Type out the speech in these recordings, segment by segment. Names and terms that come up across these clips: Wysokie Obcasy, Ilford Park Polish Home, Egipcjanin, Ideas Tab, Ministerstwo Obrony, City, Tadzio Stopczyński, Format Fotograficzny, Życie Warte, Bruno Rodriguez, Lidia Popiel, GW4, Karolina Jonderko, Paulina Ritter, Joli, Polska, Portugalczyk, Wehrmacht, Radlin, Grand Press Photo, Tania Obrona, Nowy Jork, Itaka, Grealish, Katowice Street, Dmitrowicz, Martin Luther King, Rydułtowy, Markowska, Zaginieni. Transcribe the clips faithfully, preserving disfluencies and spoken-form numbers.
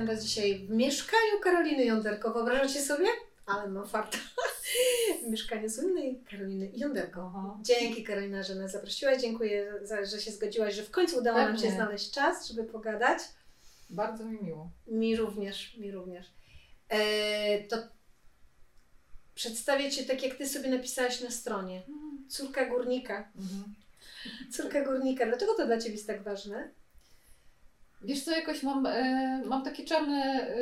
witam Was dzisiaj w mieszkaniu Karoliny Jonderko. Wyobrażacie sobie? Ale mam farta. Mieszkanie słynnej Karoliny Jonderko. Aha. Dzięki Karolina, że nas zaprosiłaś. Dziękuję, za, że się zgodziłaś, że w końcu udało Pewnie. nam się znaleźć czas, żeby pogadać. Bardzo mi miło. Mi również, mi również. Eee, to przedstawię Cię tak, jak Ty sobie napisałaś na stronie. Córka górnika. Mhm. Córka górnika. Dlaczego to dla Ciebie jest tak ważne? Wiesz co, jakoś mam, y, mam takie czarne y,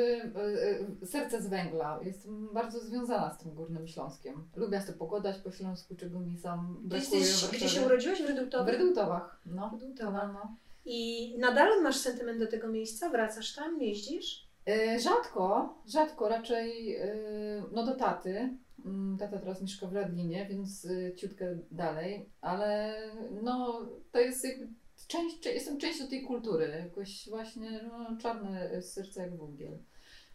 y, serce z węgla. Jestem bardzo związana z tym Górnym Śląskiem. Lubię się pokładać po śląsku, czego mi sam brakuje. Jesteś, gdzie się urodziłaś? W Rydułtowie? W Rydułtowach. No. Rydułtowa, no. I nadal masz sentyment do tego miejsca? Wracasz tam? Jeździsz? Y, rzadko. Rzadko. Raczej y, no do taty. Tata teraz mieszka w Radlinie, więc ciutkę dalej. Ale no to jest jakby... Część, jestem częścią tej kultury, jakoś właśnie no, czarne serce jak węgiel.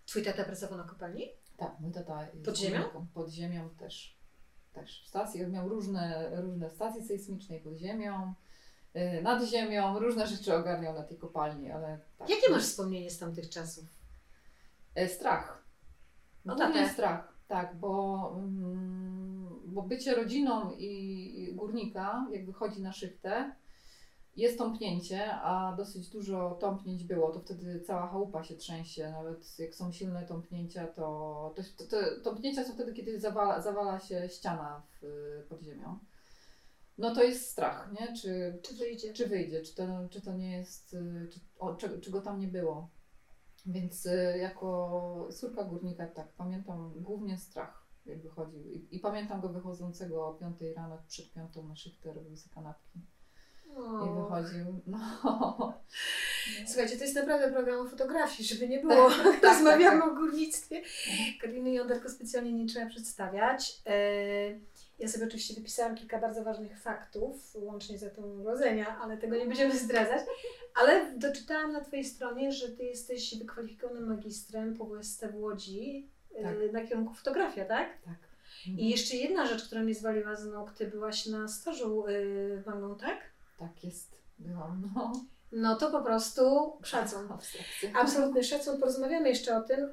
Twój tata pracował na kopalni? Tak, mój tata jest pod ziemią? Pod ziemią też. też. Stacje, miał różne, różne stacje sejsmiczne pod ziemią, nad ziemią, różne rzeczy ogarniał na tej kopalni, ale tak. Jakie masz wspomnienie z tamtych czasów? Strach. No tak, strach, tak, bo, bo bycie rodziną i górnika, jak wychodzi na szychtę, jest tąpnięcie, a dosyć dużo tąpnięć było, to wtedy cała chałupa się trzęsie, nawet jak są silne tąpnięcia, to, to, to tąpnięcia są wtedy, kiedy zawala, zawala się ściana w, pod ziemią. No to jest strach, nie? Czy, czy wyjdzie, czy, wyjdzie, czy, to, czy to nie jest, czy, o, czy, czy go tam nie było. Więc jako córka górnika tak, pamiętam głównie strach, jak wychodził i, i pamiętam go wychodzącego o piątej rano, przed piątą na szychtę, robił sobie kanapki. O. I wychodził. No. Słuchajcie, to jest naprawdę program o fotografii, żeby nie było. Tak, rozmawiamy tak, tak. o górnictwie. Karoliny Jonderko specjalnie nie trzeba przedstawiać. Ja sobie oczywiście wypisałam kilka bardzo ważnych faktów, łącznie z datą urodzenia, ale tego nie będziemy zdradzać. Ale doczytałam na Twojej stronie, że Ty jesteś wykwalifikowanym magistrem po W S F w Łodzi tak. na kierunku fotografia, tak? Tak. I jeszcze jedna rzecz, która mnie zwaliła z nóg. Ty byłaś na stażu w Magnum, tak? Tak jest, byłam, no. No to po prostu szacun. Absolutny szacun, porozmawiamy jeszcze o tym.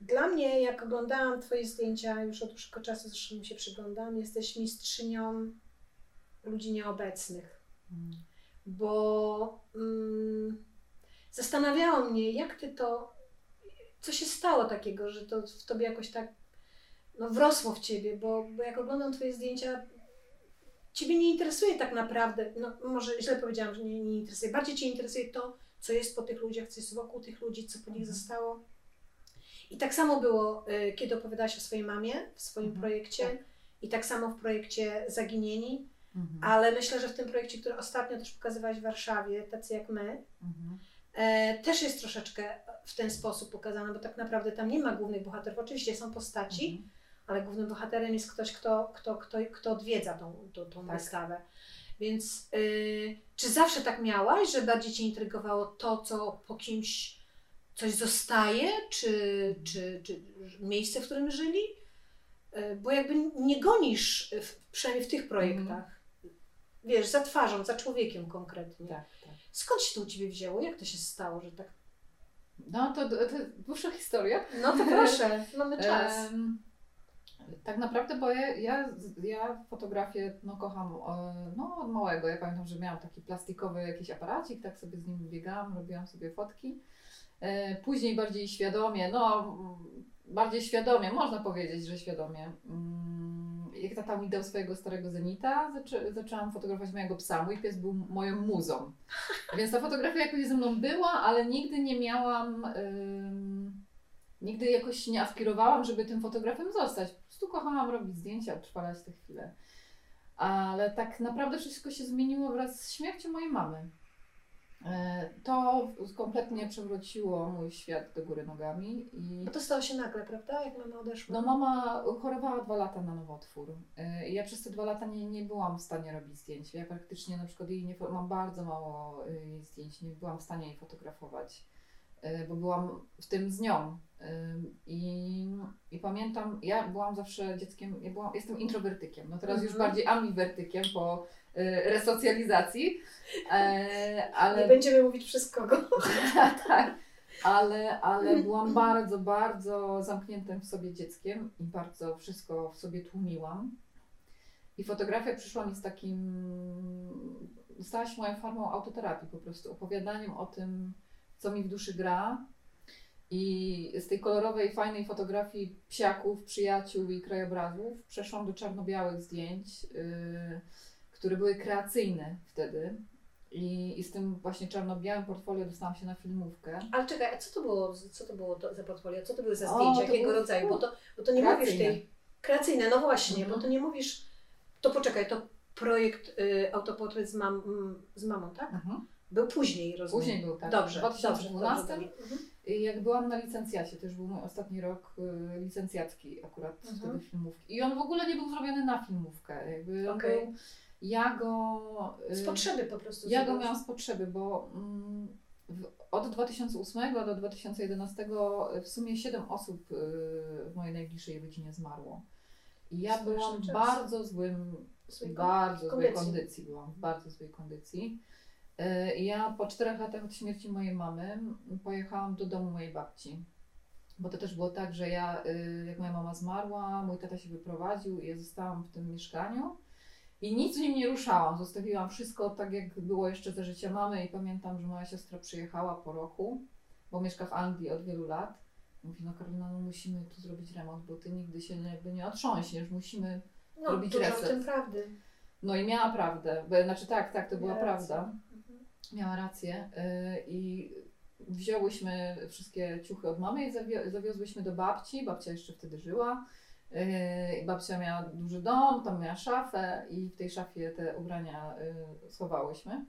Dla mnie, jak oglądałam Twoje zdjęcia już od dłuższego czasu, zresztą mi się przyglądam, jesteś mistrzynią ludzi nieobecnych. Hmm. Bo um, zastanawiało mnie, jak Ty to, co się stało takiego, że to w Tobie jakoś tak no, wrosło w Ciebie, bo, bo jak oglądam Twoje zdjęcia, Ciebie nie interesuje tak naprawdę, no może źle powiedziałam, że nie, nie interesuje, bardziej Cię interesuje to, co jest po tych ludziach, co jest wokół tych ludzi, co po nich mhm. zostało. I tak samo było, y, kiedy opowiadałaś o swojej mamie w swoim mhm. projekcie tak. i tak samo w projekcie Zaginieni, mhm. ale myślę, że w tym projekcie, który ostatnio też pokazywałaś w Warszawie, tacy jak my, mhm. y, też jest troszeczkę w ten sposób pokazane, bo tak naprawdę tam nie ma głównych bohaterów, oczywiście są postaci, mhm. ale głównym bohaterem jest ktoś, kto, kto, kto, kto odwiedza tą, tą, tą tak. wystawę. Więc yy, czy zawsze tak miałaś, że bardziej Cię intrygowało to, co po kimś coś zostaje, czy, czy, czy miejsce, w którym żyli? Yy, bo jakby nie gonisz, w, przynajmniej w tych projektach, mm. wiesz, za twarzą, za człowiekiem konkretnie. Tak, tak. Skąd się to u Ciebie wzięło? Jak to się stało, że tak? No to, to dłuższa historia. No to proszę, mamy czas. Um... Tak naprawdę, bo ja, ja, ja fotografię no, kocham no, od małego. Ja pamiętam, że miałam taki plastikowy jakiś aparacik, tak sobie z nim biegałam, robiłam sobie fotki. Później bardziej świadomie, no bardziej świadomie, można powiedzieć, że świadomie. Jak tata mi dał swojego starego Zenita, zaczę, zaczęłam fotografować mojego psa. Mój pies był moją muzą. Więc ta fotografia jakoś ze mną była, ale nigdy nie miałam... Ym, Nigdy jakoś nie aspirowałam, żeby tym fotografem zostać. Po prostu kochałam robić zdjęcia, utrwalać te chwile. Ale tak naprawdę wszystko się zmieniło wraz z śmiercią mojej mamy. To kompletnie przewróciło mój świat do góry nogami. I... Bo to stało się nagle, prawda? Jak mama odeszła? No mama chorowała dwa lata na nowotwór. I ja przez te dwa lata nie, nie byłam w stanie robić zdjęć. Ja praktycznie na przykład jej nie, mam bardzo mało jej zdjęć, nie byłam w stanie jej fotografować. Bo byłam w tym z nią i, i pamiętam, ja byłam zawsze dzieckiem, ja byłam, jestem introwertykiem, no teraz mhm. już bardziej ambiwertykiem po resocjalizacji, ale... Nie będziemy mówić przez kogo. tak, ale, ale byłam bardzo, bardzo zamkniętym w sobie dzieckiem i bardzo wszystko w sobie tłumiłam. I fotografia przyszła mi z takim, stała się moją formą autoterapii, po prostu opowiadaniem o tym, co mi w duszy gra. I z tej kolorowej, fajnej fotografii psiaków, przyjaciół i krajobrazów przeszłam do czarno-białych zdjęć, yy, które były kreacyjne wtedy. I, I z tym właśnie czarno-białym portfolio dostałam się na filmówkę. Ale czekaj, a co to było, co to było za portfolio? Co to były za zdjęcia? O, Jakiego był... rodzaju? Bo to, bo to nie kreacyjne. Mówisz tej... Kreacyjne, no właśnie, mm-hmm. bo to nie mówisz... To poczekaj, to projekt y, autoportret z, mam, mm, z mamą, tak? Mm-hmm. Był później, rozumiem. Później był, tak. Dobrze, w dwa tysiące dwunastym. Dobrze, dobrze. Jak byłam na licencjacie, to już był mój ostatni rok licencjacki akurat mhm. wtedy filmówki. I on w ogóle nie był zrobiony na filmówkę. Jakby okay. on był, ja go... Z potrzeby po prostu. Ja go miałam z potrzeby, bo w, od dwa tysiące ósmego do dwa tysiące jedenastego w sumie siedem osób w mojej najbliższej rodzinie zmarło. I ja Słyszę byłam w bardzo złym, złej bardzo kondycji. złej kondycji byłam, w bardzo złej kondycji. Ja po czterech latach od śmierci mojej mamy pojechałam do domu mojej babci, bo to też było tak, że ja, jak moja mama zmarła, mój tata się wyprowadził i ja zostałam w tym mieszkaniu i nic w nim nie ruszałam, zostawiłam wszystko tak, jak było jeszcze za życia mamy i pamiętam, że moja siostra przyjechała po roku, bo mieszka w Anglii od wielu lat. Mówi, no Karolina, no musimy tu zrobić remont, bo ty nigdy się jakby nie otrząśniesz, musimy no, robić reset. No, dużo w tym prawdy. No i miała prawdę, bo, znaczy tak, tak, to była miała prawda. Rację. Miała rację i wzięłyśmy wszystkie ciuchy od mamy i zawio- zawiozłyśmy do babci, babcia jeszcze wtedy żyła. I babcia miała duży dom, tam miała szafę i w tej szafie te ubrania schowałyśmy.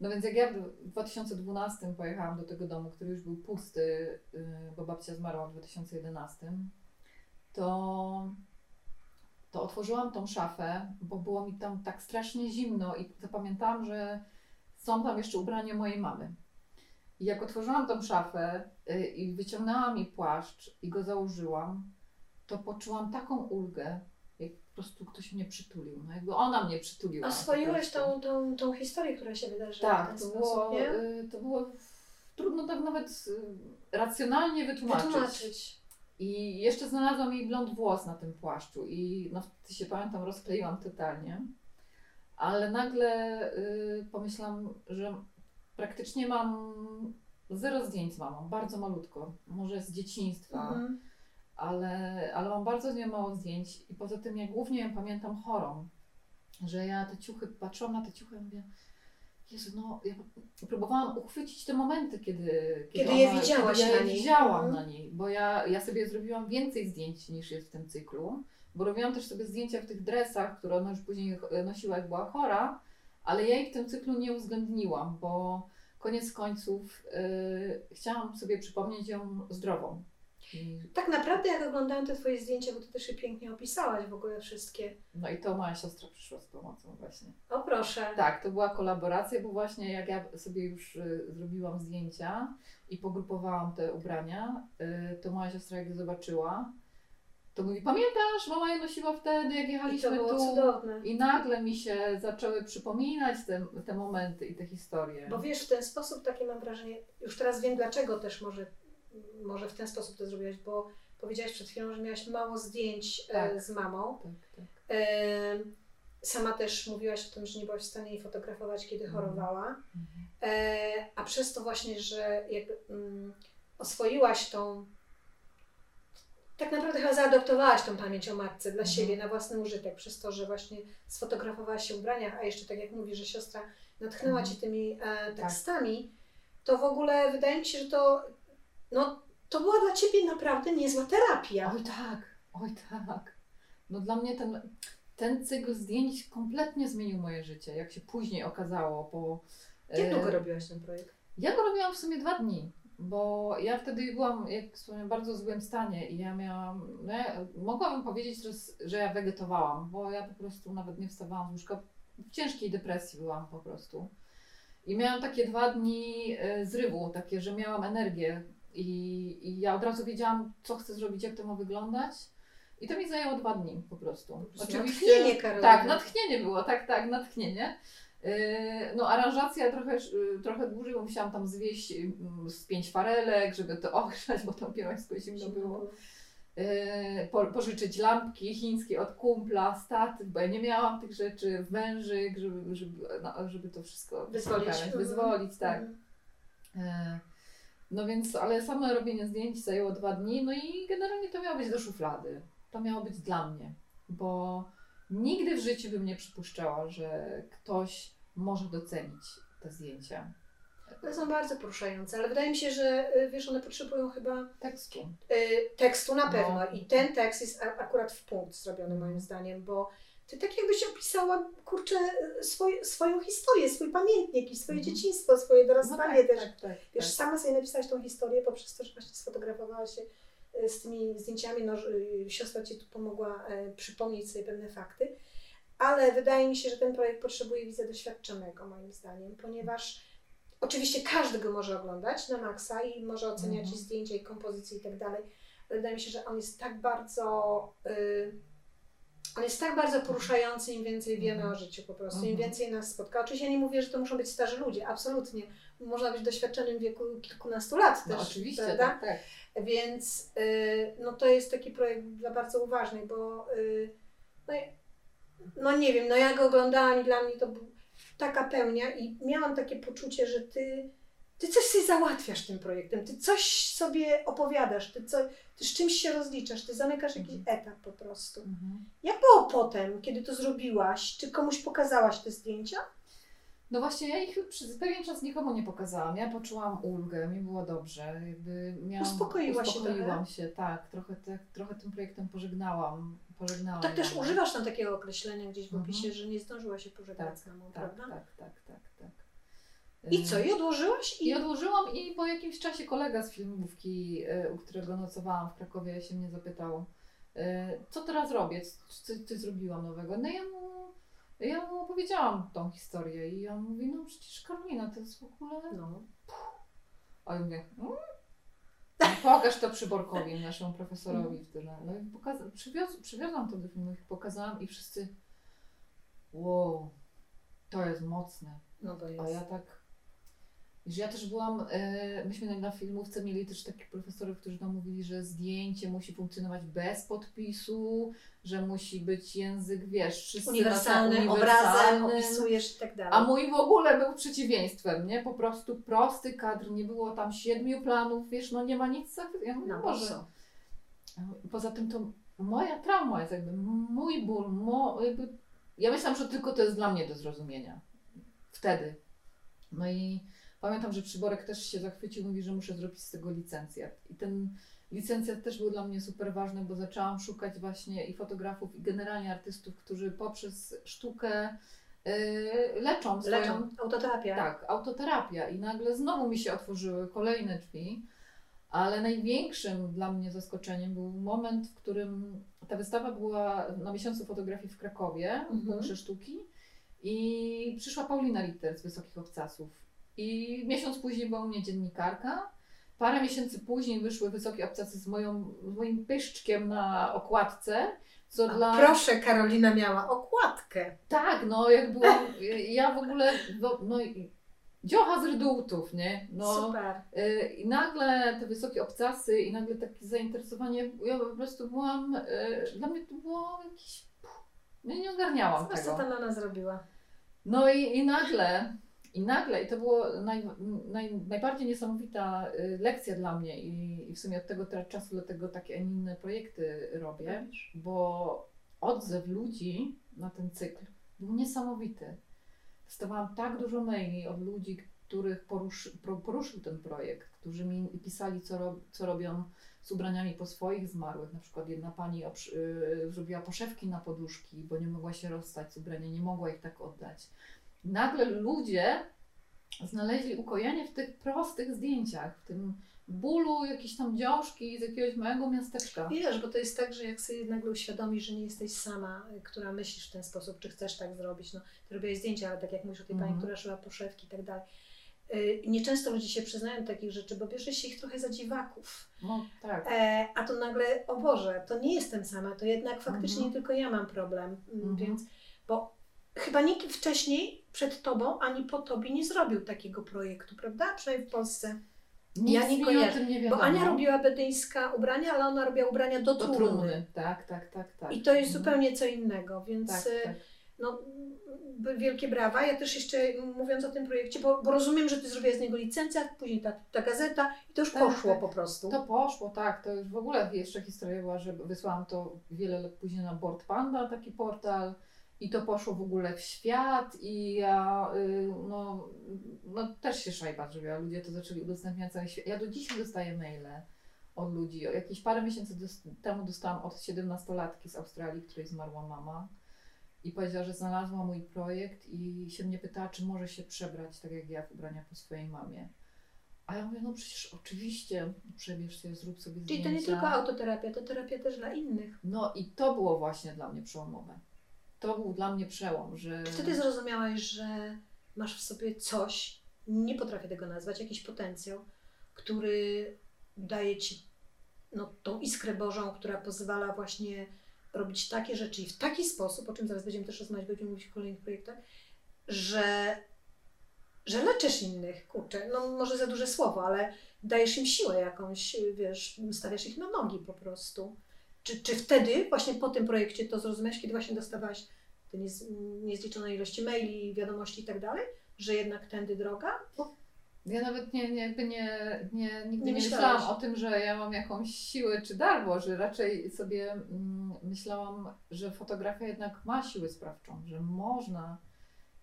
No więc jak ja w dwa tysiące dwunastym pojechałam do tego domu, który już był pusty, bo babcia zmarła w dwa tysiące jedenastym, to... to otworzyłam tą szafę, bo było mi tam tak strasznie zimno i zapamiętałam, że są tam jeszcze ubrania mojej mamy. I jak otworzyłam tą szafę i wyciągnęłam jej płaszcz i go założyłam, to poczułam taką ulgę, jak po prostu ktoś mnie przytulił. No jakby ona mnie przytuliła. Oswoiłeś tą, tą, tą historię, która się wydarzyła tak, w ten to sposób, było, nie? To było trudno tak nawet racjonalnie wytłumaczyć. wytłumaczyć. I jeszcze znalazłam jej blond włos na tym płaszczu i no, się pamiętam, rozkleiłam totalnie. Ale nagle y, pomyślałam, że praktycznie mam zero zdjęć z mamą, bardzo malutko, może z dzieciństwa, mhm. ale, ale mam bardzo z nią mało zdjęć i poza tym ja głównie ją pamiętam chorą, że ja te ciuchy, patrzyłam na te ciuchy i mówię, Jezu, no ja próbowałam uchwycić te momenty, kiedy, kiedy, kiedy ona, je widziałaś kiedy ja na niej. widziałam mhm. na niej, bo ja, ja sobie zrobiłam więcej zdjęć niż jest w tym cyklu. Bo robiłam też sobie zdjęcia w tych dresach, które ona już później nosiła, jak była chora, ale ja ich w tym cyklu nie uwzględniłam, bo koniec końców yy, chciałam sobie przypomnieć ją zdrową. I... Tak naprawdę jak oglądałam te twoje zdjęcia, bo ty też je pięknie opisałaś w ogóle wszystkie. No i to moja siostra przyszła z pomocą właśnie. O proszę. Tak, to była kolaboracja, bo właśnie jak ja sobie już y, zrobiłam zdjęcia i pogrupowałam te ubrania, y, to moja siostra jak je zobaczyła, to mówi, pamiętasz, mama je nosiła wtedy, jak jechaliśmy tu. Cudowne. I nagle mi się zaczęły przypominać te, te momenty i te historie. Bo wiesz, w ten sposób takie mam wrażenie, już teraz wiem dlaczego też może, może w ten sposób to zrobiłaś, bo powiedziałaś przed chwilą, że miałaś mało zdjęć tak. z mamą. Tak, tak. E, sama też mówiłaś o tym, że nie byłaś w stanie jej fotografować, kiedy mhm. chorowała. Mhm. E, a przez to właśnie, że jak, mm, oswoiłaś tą tak naprawdę chyba zaadoptowałaś tą pamięć o matce dla mhm. siebie, na własny użytek, przez to, że właśnie sfotografowałaś się w ubraniach, a jeszcze tak jak mówisz, że siostra natchnęła mhm. Cię tymi e, tekstami, tak. to w ogóle wydaje mi się, że to, no, to była dla Ciebie naprawdę niezła terapia. Oj tak, oj tak. No dla mnie ten, ten cykl zdjęć kompletnie zmienił moje życie, jak się później okazało, bo... E, jak długo robiłaś ten projekt? Ja go robiłam w sumie dwa dni. Bo ja wtedy byłam, jak wspomniałam, w bardzo złym stanie i ja miałam, no ja, mogłabym powiedzieć, że, że ja wegetowałam, bo ja po prostu nawet nie wstawałam z łóżka, w ciężkiej depresji byłam po prostu. I miałam takie dwa dni zrywu, takie, że miałam energię i, i ja od razu wiedziałam, co chcę zrobić, jak to ma wyglądać i to mi zajęło dwa dni po prostu. Po prostu Oczywiście, natchnienie, Karolina. Tak, natchnienie było, tak, tak, natchnienie. No aranżacja trochę, trochę dłużej, bo musiałam tam zwieść z pięć farelek, żeby to ogrzać, bo tam pierońsko zimno było. Po, pożyczyć lampki chińskie od kumpla, statyw, bo ja nie miałam tych rzeczy, wężyk, żeby, żeby, no, żeby to wszystko wyzwolić, wyzwolić, wyzwolić tak. Mhm. No więc, ale samo robienie zdjęć zajęło dwa dni, no i generalnie to miało być do szuflady. To miało być dla mnie, bo nigdy w życiu bym nie przypuszczała, że ktoś może docenić te zdjęcia. One są bardzo poruszające, ale wydaje mi się, że wiesz, one potrzebują chyba tekstu. Y, tekstu na pewno. No. I ten tekst jest akurat w punkt zrobiony moim zdaniem, bo ty tak jakbyś opisała, kurczę, swoj, swoją historię, swój pamiętnik i swoje mm. dzieciństwo, swoje dorastanie no tak, też. Tak, tak, wiesz, tak. Sama sobie napisałaś tą historię poprzez to, że właśnie sfotografowała się z tymi zdjęciami, no, siostra ci tu pomogła e, przypomnieć sobie pewne fakty, ale wydaje mi się, że ten projekt potrzebuje widza doświadczonego moim zdaniem, ponieważ oczywiście każdy go może oglądać na maksa i może oceniać mhm. i zdjęcia, i kompozycje i tak dalej, ale wydaje mi się, że on jest tak bardzo, yy, on jest tak bardzo poruszający, im więcej wiemy mhm. o życiu po prostu, mhm. im więcej nas spotka. Oczywiście ja nie mówię, że to muszą być starzy ludzie, absolutnie. Można być doświadczonym w wieku kilkunastu lat no też, oczywiście, prawda? Tak, tak. Więc yy, no to jest taki projekt dla bardzo uważnych, bo yy, no, no nie wiem, no ja go oglądałam i dla mnie to był taka pełnia i miałam takie poczucie, że ty, ty coś sobie załatwiasz tym projektem, ty coś sobie opowiadasz, ty, co, ty z czymś się rozliczasz, ty zamykasz jakiś mhm. etap po prostu. Mhm. Jak było potem, kiedy to zrobiłaś, czy komuś pokazałaś te zdjęcia? No właśnie, ja ich przez pewien czas nikomu nie pokazałam, ja poczułam ulgę, mi było dobrze, jakby miałam, uspokoiła się uspokoiłam się, tak, trochę, tak, trochę tym projektem pożegnałam. Pożegnałam tak też używasz tam takiego określenia gdzieś w opisie, mm-hmm. że nie zdążyła się pożegnać z mamą, tak, prawda? Tak, tak, tak, tak. I co, i odłożyłaś? I... I odłożyłam i po jakimś czasie kolega z filmówki, u którego nocowałam w Krakowie, się mnie zapytał, co teraz robię, co ty zrobiłam nowego? No ja mu, ja mu opowiedziałam tą historię i on mówi, no przecież Karolina, to jest w ogóle... No. A ja mówię, mm? No, pokaż to Przyborkowi, naszemu profesorowi w tyle. No i pokaza- przywiozłam, przywiozłam to do filmów, pokazałam i wszyscy wow, to jest mocne. No to jest. A ja tak, że ja też byłam, e, myśmy na filmówce mieli też takich profesorów, którzy nam mówili, że zdjęcie musi funkcjonować bez podpisu, że musi być język, wiesz, wszyscy uniwersalny, uniwersalny, obrazem, opisujesz i tak dalej. A mój w ogóle był przeciwieństwem, nie? Po prostu prosty kadr, nie było tam siedmiu planów, wiesz, no nie ma nic, ja mówię, no, Boże. Poza tym to moja trauma jest jakby, mój ból, mo, jakby, ja myślałam, że tylko to jest dla mnie do zrozumienia. Wtedy. No i pamiętam, że Przyborek też się zachwycił, mówi, że muszę zrobić z tego licencjat. I ten licencjat też był dla mnie super ważny, bo zaczęłam szukać właśnie i fotografów, i generalnie artystów, którzy poprzez sztukę yy, leczą swoją... Leczą, autoterapia. Tak, autoterapia. I nagle znowu mi się otworzyły kolejne drzwi, ale największym dla mnie zaskoczeniem był moment, w którym ta wystawa była na miesiącu fotografii w Krakowie, w Punkcie Sztuki, i przyszła Paulina Ritter z Wysokich Obcasów. I miesiąc później była u mnie dziennikarka, parę miesięcy później wyszły Wysokie Obcasy z, moją, z moim pyszczkiem na okładce, co A dla... Proszę, Karolina miała okładkę. Tak, no jak byłam, ja w ogóle, no, no dziocha z Rydułtów, nie? No, super. Y, I nagle te Wysokie Obcasy i nagle takie zainteresowanie, ja po prostu byłam, y, dla mnie to było jakieś, ja nie ogarniałam co tego. Co ta nana zrobiła? No i, i nagle... I nagle, i to była naj, naj, najbardziej niesamowita lekcja dla mnie i, i w sumie od tego teraz czasu do tego takie inne projekty robię, bo odzew ludzi na ten cykl był niesamowity. Dostawałam tak dużo maili od ludzi, których poruszy, poruszył ten projekt, którzy mi pisali, co, rob, co robią z ubraniami po swoich zmarłych. Na przykład jedna pani obsz, yy, zrobiła poszewki na poduszki, bo nie mogła się rozstać z ubrania, nie mogła ich tak oddać. Nagle ludzie znaleźli ukojenie w tych prostych zdjęciach, w tym bólu, jakieś tam dziążki z jakiegoś małego miasteczka. Wiesz, bo to jest tak, że jak sobie nagle uświadomisz, że nie jesteś sama, która myślisz w ten sposób, czy chcesz tak zrobić, no, ty robiłaś zdjęcia, ale tak jak mówisz o tej mm-hmm. pani, która szyła poszewki i tak dalej. Nieczęsto ludzie się przyznają do takich rzeczy, bo bierze się ich trochę za dziwaków. No, tak. e, a to nagle, o Boże, to nie jestem sama, to jednak faktycznie mm-hmm. nie tylko ja mam problem, mm-hmm. więc, bo Chyba nikt wcześniej przed tobą ani po tobie nie zrobił takiego projektu, prawda? Przynajmniej w Polsce. Nic ja nie kojarzę, o tym nie wiadomo. Bo Ania robiła bedyńska ubrania, ale ona robiła ubrania do, do trumny. trumny. Tak, tak, tak, tak. I to jest mhm. zupełnie co innego, więc tak, tak. No, wielkie brawa. Ja też jeszcze mówiąc o tym projekcie, bo, bo rozumiem, że ty zrobiłaś z niego licencjat, później ta, ta gazeta i to już tak, poszło tak. po prostu. To poszło, tak. To już w ogóle jeszcze historia była, że wysłałam to wiele lat później na Bored Panda, taki portal. I to poszło w ogóle w świat i ja, no, no też się szajba zrobiła, ludzie to zaczęli udostępniać cały świat. Ja do dziś dostaję maile od ludzi. Jakieś parę miesięcy do, temu dostałam od siedemnastolatki z Australii, której zmarła mama i powiedziała, że znalazła mój projekt i się mnie pytała, czy może się przebrać, tak jak ja, w ubrania po swojej mamie. A ja mówię, no przecież oczywiście, przebierz się, zrób sobie zdjęcia. Czyli to nie tylko autoterapia, to terapia też dla innych. No i to było właśnie dla mnie przełomowe. To był dla mnie przełom, że... Wtedy zrozumiałaś, że masz w sobie coś, nie potrafię tego nazwać, jakiś potencjał, który daje ci no, tą iskrę Bożą, która pozwala właśnie robić takie rzeczy i w taki sposób, o czym zaraz będziemy też rozmawiać, będziemy mówić w kolejnych projektach, że, że leczysz innych, kurczę, no może za duże słowo, ale dajesz im siłę jakąś, wiesz, stawiasz ich na nogi po prostu. Czy, czy wtedy, właśnie po tym projekcie to zrozumiałeś, kiedy właśnie dostawałaś te niezliczone ilości maili, wiadomości i tak dalej, że jednak tędy droga? Bo... Ja nawet nie, nie, jakby nie, nie, nigdy nie, nie myślałam o tym, że ja mam jakąś siłę czy darmo, że raczej sobie mm, myślałam, że fotografia jednak ma siłę sprawczą, że można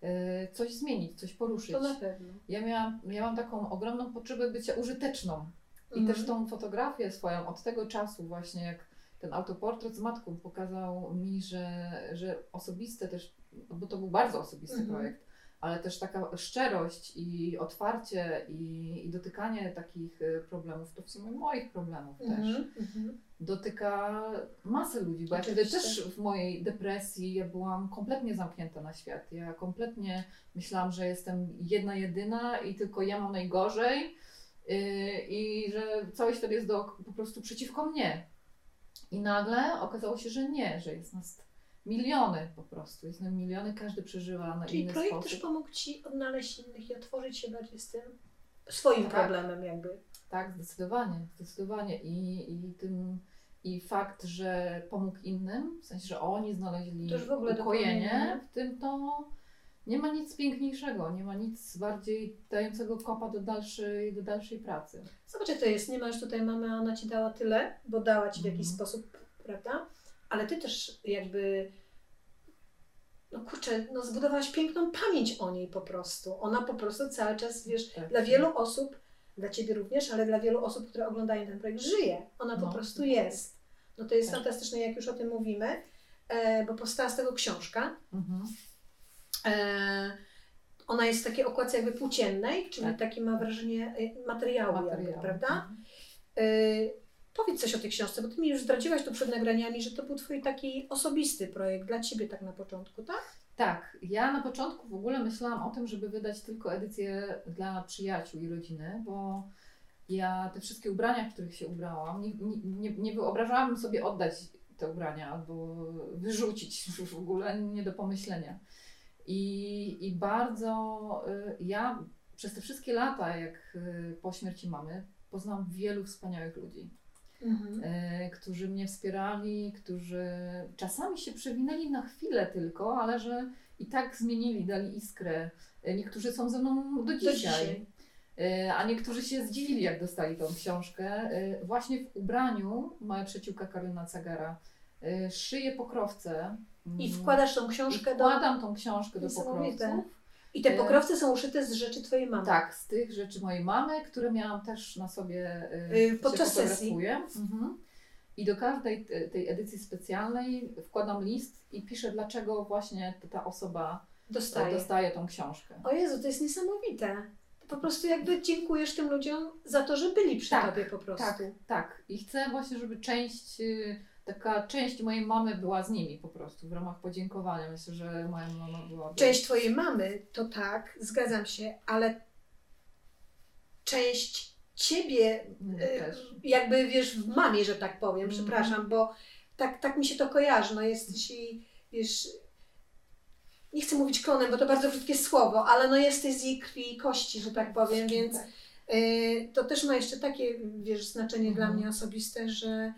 y, coś zmienić, coś poruszyć. To na pewno. Ja, miałam, ja mam taką ogromną potrzebę bycia użyteczną i mm. też tą fotografię swoją od tego czasu właśnie, jak ten autoportret z matką pokazał mi, że, że osobiste też, bo to był bardzo osobisty mhm. projekt, ale też taka szczerość i otwarcie i, i dotykanie takich problemów, to w sumie moich problemów mhm. też, mhm. dotyka masy ludzi, bo oczywiście. Ja wtedy też w mojej depresji ja byłam kompletnie zamknięta na świat. Ja kompletnie myślałam, że jestem jedna jedyna i tylko ja mam najgorzej yy, i że cały świat jest do, po prostu przeciwko mnie. I nagle okazało się, że nie, że jest nas miliony po prostu, jest nas miliony, każdy przeżywa na Czyli inny sposób. Czyli projekt też pomógł ci odnaleźć innych i otworzyć się bardziej z tym swoim tak, problemem jakby. Tak, zdecydowanie, zdecydowanie. I, i, tym, i fakt, że pomógł innym, w sensie, że oni znaleźli ukojenie w tym, to nie ma nic piękniejszego, nie ma nic bardziej dającego kopa do dalszej, do dalszej pracy. Zobacz, jak to jest, nie ma już tutaj mamy, ona ci dała tyle, bo dała ci w jakiś mm. sposób, prawda? Ale ty też jakby, no kurczę, no zbudowałaś piękną pamięć o niej po prostu. Ona po prostu cały czas, wiesz, tak, dla wielu tak. osób, dla ciebie również, ale dla wielu osób, które oglądają ten projekt, żyje. Ona no, po prostu jest. No to jest tak. fantastyczne, jak już o tym mówimy, e, bo powstała z tego książka. Mm-hmm. E, ona jest w takiej okładce jakby płóciennej, czyli tak. takie ma wrażenie materiału, materiału. Jakby, prawda? Mhm. E, powiedz coś o tej książce, bo ty mi już zdradziłaś tu przed nagraniami, że to był twój taki osobisty projekt dla ciebie tak na początku, tak? Tak, ja na początku w ogóle myślałam o tym, żeby wydać tylko edycję dla przyjaciół i rodziny, bo ja te wszystkie ubrania, w których się ubrałam, nie, nie, nie wyobrażałam sobie oddać te ubrania albo wyrzucić już w ogóle, nie do pomyślenia. I, I bardzo ja przez te wszystkie lata, jak po śmierci mamy, poznałam wielu wspaniałych ludzi, mhm. którzy mnie wspierali, którzy czasami się przewinęli na chwilę tylko, ale że i tak zmienili, dali iskrę. Niektórzy są ze mną do dzisiaj, do dzisiaj. A niektórzy się zdziwili, jak dostali tą książkę. Właśnie w ubraniu moja przyjaciółka Karolina Cegara szyje pokrowce. I wkładasz tą książkę I do... Wkładam tą książkę do pokrowców. I te pokrowce są uszyte z rzeczy twojej mamy. Tak, z tych rzeczy mojej mamy, które miałam też na sobie, yy, podczas sesji. Mhm. I do każdej tej edycji specjalnej wkładam list i piszę, dlaczego właśnie ta osoba dostaje, dostaje tą książkę. O Jezu, to jest niesamowite. Po prostu jakby dziękujesz tym ludziom za to, że byli przy tak, tobie po prostu. Tak, tak. I chcę właśnie, żeby część... Yy, Taka część mojej mamy była z nimi po prostu, w ramach podziękowania. Myślę, że moja mama była... Część twojej mamy, to tak, zgadzam się, ale część ciebie też. Jakby wiesz w mamie, że tak powiem, mm. przepraszam, bo tak, tak mi się to kojarzy, no jesteś i wiesz... nie chcę mówić klonem, bo to bardzo brzydkie słowo, ale no jesteś z jej krwi i kości, że tak powiem, więc y, to też ma jeszcze takie, wiesz, znaczenie mhm. dla mnie osobiste, że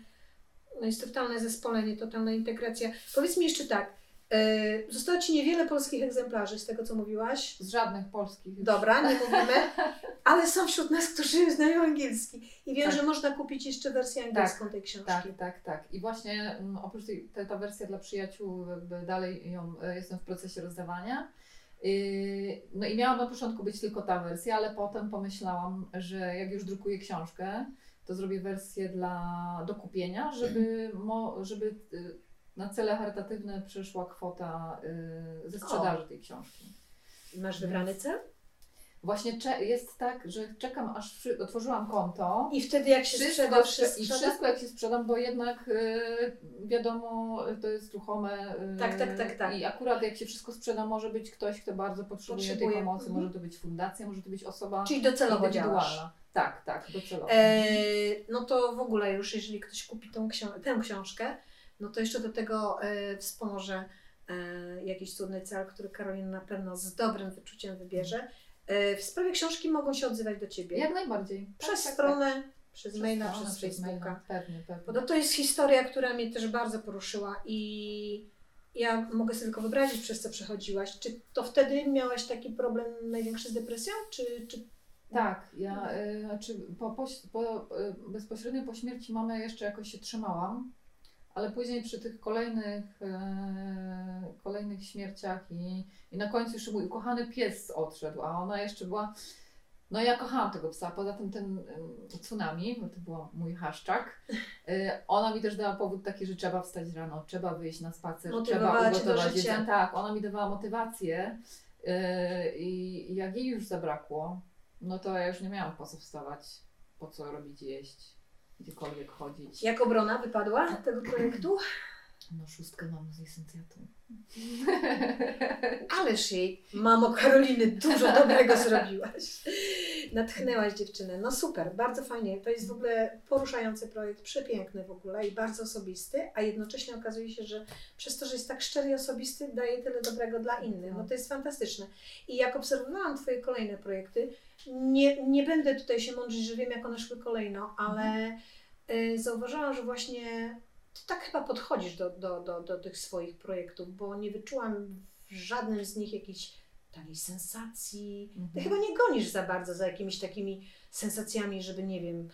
no jest totalne zespolenie, totalna integracja. Powiedz mi jeszcze tak, y, zostało Ci niewiele polskich egzemplarzy z tego, co mówiłaś? Z żadnych polskich. Już. Dobra, nie mówimy, ale są wśród nas, którzy znają angielski i wiem, tak. że można kupić jeszcze wersję angielską tak, tej książki. Tak, tak, tak. I właśnie m, oprócz tej, ta, ta wersja dla przyjaciół, jakby dalej ją jestem w procesie rozdawania. Yy, no i miała na początku być tylko ta wersja, ale potem pomyślałam, że jak już drukuję książkę, to zrobię wersję dla, do kupienia, żeby, mo, żeby na cele charytatywne przyszła kwota yy, ze sprzedaży o. tej książki. Masz wybrany cel? Właśnie cze- jest tak, że czekam, aż przy- otworzyłam konto. I wtedy jak się sprzeda wszystko. I wszystko jak się sprzedam, bo jednak yy, wiadomo, to jest ruchome. Yy, tak, tak, tak, tak. I akurat jak się wszystko sprzeda, może być ktoś, kto bardzo potrzebuje, potrzebuje. tej pomocy. Mhm. Może to być fundacja, może to być osoba czyli docelowo działasz. Tak, tak, docelowo. Eee, no to w ogóle już, jeżeli ktoś kupi tą książ- tę książkę, no to jeszcze do tego e, wspomoże e, jakiś cudny cel, który Karolina na pewno z dobrym wyczuciem wybierze. W sprawie książki mogą się odzywać do Ciebie. Jak najbardziej. Przez tak, stronę, tak, tak. przez, przez maila, stronę, przez Facebooka. Pewnie, pewnie. Bo to, to jest historia, która mnie też bardzo poruszyła i ja mogę sobie tylko wyobrazić, przez co przechodziłaś. Czy to wtedy miałaś taki problem największy z depresją? Czy, czy... Tak, ja y, znaczy po, po, po, bezpośrednio po śmierci mamy jeszcze jakoś się trzymałam, ale później przy tych kolejnych, e, kolejnych śmierciach i, i na końcu jeszcze mój ukochany pies odszedł, a ona jeszcze była, no ja kochałam tego psa, poza tym ten e, tsunami, bo to był mój haszczak, e, ona mi też dała powód taki, że trzeba wstać rano, trzeba wyjść na spacer, trzeba ugotować jedzenie, tak, ona mi dawała motywację e, i jak jej już zabrakło, no to ja już nie miałam po co wstawać, po co robić jeść. Gdziekolwiek chodzić. Jak obrona wypadła tego projektu? No szóstkę mam z licencjatą. Ależ jej, mamo Karoliny, dużo dobrego zrobiłaś. Natchnęłaś dziewczynę. No super, bardzo fajnie. To jest w ogóle poruszający projekt, przepiękny w ogóle i bardzo osobisty, a jednocześnie okazuje się, że przez to, że jest tak szczery i osobisty, daje tyle dobrego dla innych. No to jest fantastyczne. I jak obserwowałam Twoje kolejne projekty, nie, nie będę tutaj się mądrzyć, że wiem, jak one szły kolejno, ale y, zauważyłam, że właśnie Ty tak chyba podchodzisz do, do, do, do tych swoich projektów, bo nie wyczułam w żadnym z nich jakiejś takiej sensacji. Mhm. Ty chyba nie gonisz za bardzo za jakimiś takimi sensacjami, żeby, nie wiem,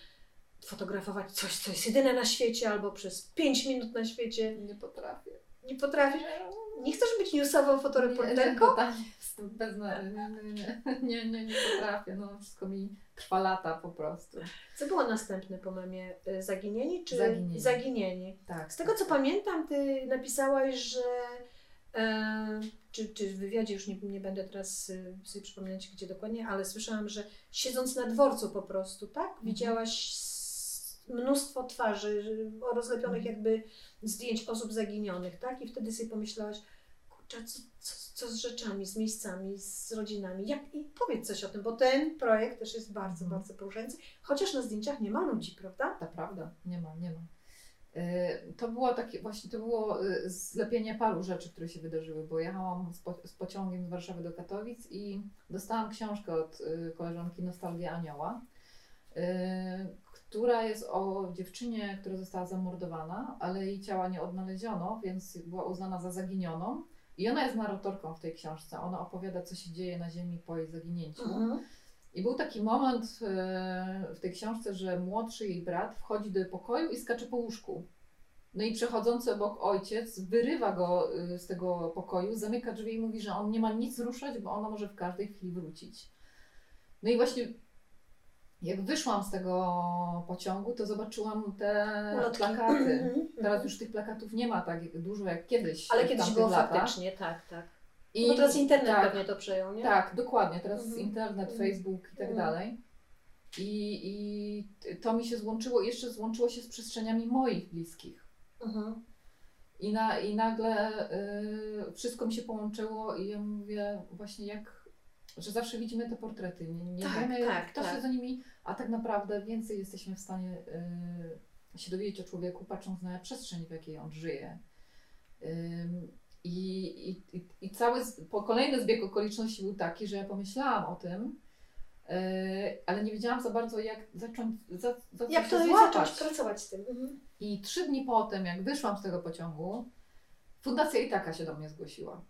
fotografować coś, co jest jedyne na świecie, albo przez pięć minut na świecie. Nie potrafię. Nie potrafisz? Nie chcesz być newsową fotoreporterką? Nie, nie, jestem bez nie, nie, nie, nie, nie potrafię, no wszystko mi trwa lata po prostu. Co było następne po memie? Zaginieni czy Zaginieni? Zaginieni. Tak. Z tego co pamiętam, Ty napisałaś, że e, czy, czy w wywiadzie, już nie, nie będę teraz sobie przypominać gdzie dokładnie, ale słyszałam, że siedząc na dworcu po prostu, tak? Widziałaś mnóstwo twarzy, rozlepionych jakby zdjęć osób zaginionych, tak? I wtedy sobie pomyślałaś, kurczę, co, co, co z rzeczami, z miejscami, z rodzinami, jak? I powiedz coś o tym, bo ten projekt też jest bardzo, mm. bardzo poruszający, chociaż na zdjęciach nie ma ludzi, prawda? Ta prawda, nie ma, nie ma. To było takie, właśnie to było zlepienie paru rzeczy, które się wydarzyły, bo jechałam z, po, z pociągiem z Warszawy do Katowic i dostałam książkę od koleżanki Nostalgia Anioła, która jest o dziewczynie, która została zamordowana, ale jej ciała nie odnaleziono, więc była uznana za zaginioną. I ona jest narratorką w tej książce. Ona opowiada, co się dzieje na ziemi po jej zaginięciu. Uh-huh. I był taki moment w tej książce, że młodszy jej brat wchodzi do jej pokoju i skacze po łóżku. No i przechodzący obok ojciec wyrywa go z tego pokoju, zamyka drzwi i mówi, że on nie ma nic ruszać, bo ona może w każdej chwili wrócić. No i właśnie jak wyszłam z tego pociągu, to zobaczyłam te Lotki. plakaty. Teraz już tych plakatów nie ma tak dużo jak kiedyś. Ale kiedyś było lata. faktycznie, tak, tak. I bo teraz internet tak, pewnie to przejął, nie? Tak, dokładnie. Teraz mhm. internet, Facebook i tak mhm. dalej. I, I to mi się złączyło, jeszcze złączyło się z przestrzeniami moich bliskich. Mhm. I, na, i nagle y, wszystko mi się połączyło i ja mówię właśnie jak że zawsze widzimy te portrety, nie, nie tak, wiemy tak, kto tak. się za nimi, a tak naprawdę więcej jesteśmy w stanie y, się dowiedzieć o człowieku, patrząc na przestrzeń, w jakiej on żyje. Y, I, i, i cały kolejny zbieg okoliczności był taki, że ja pomyślałam o tym, yy, ale nie wiedziałam za bardzo, jak zacząć, za, za jak to zacząć pracować z tym. Mhm. I trzy dni potem, jak wyszłam z tego pociągu, Fundacja Itaka się do mnie zgłosiła.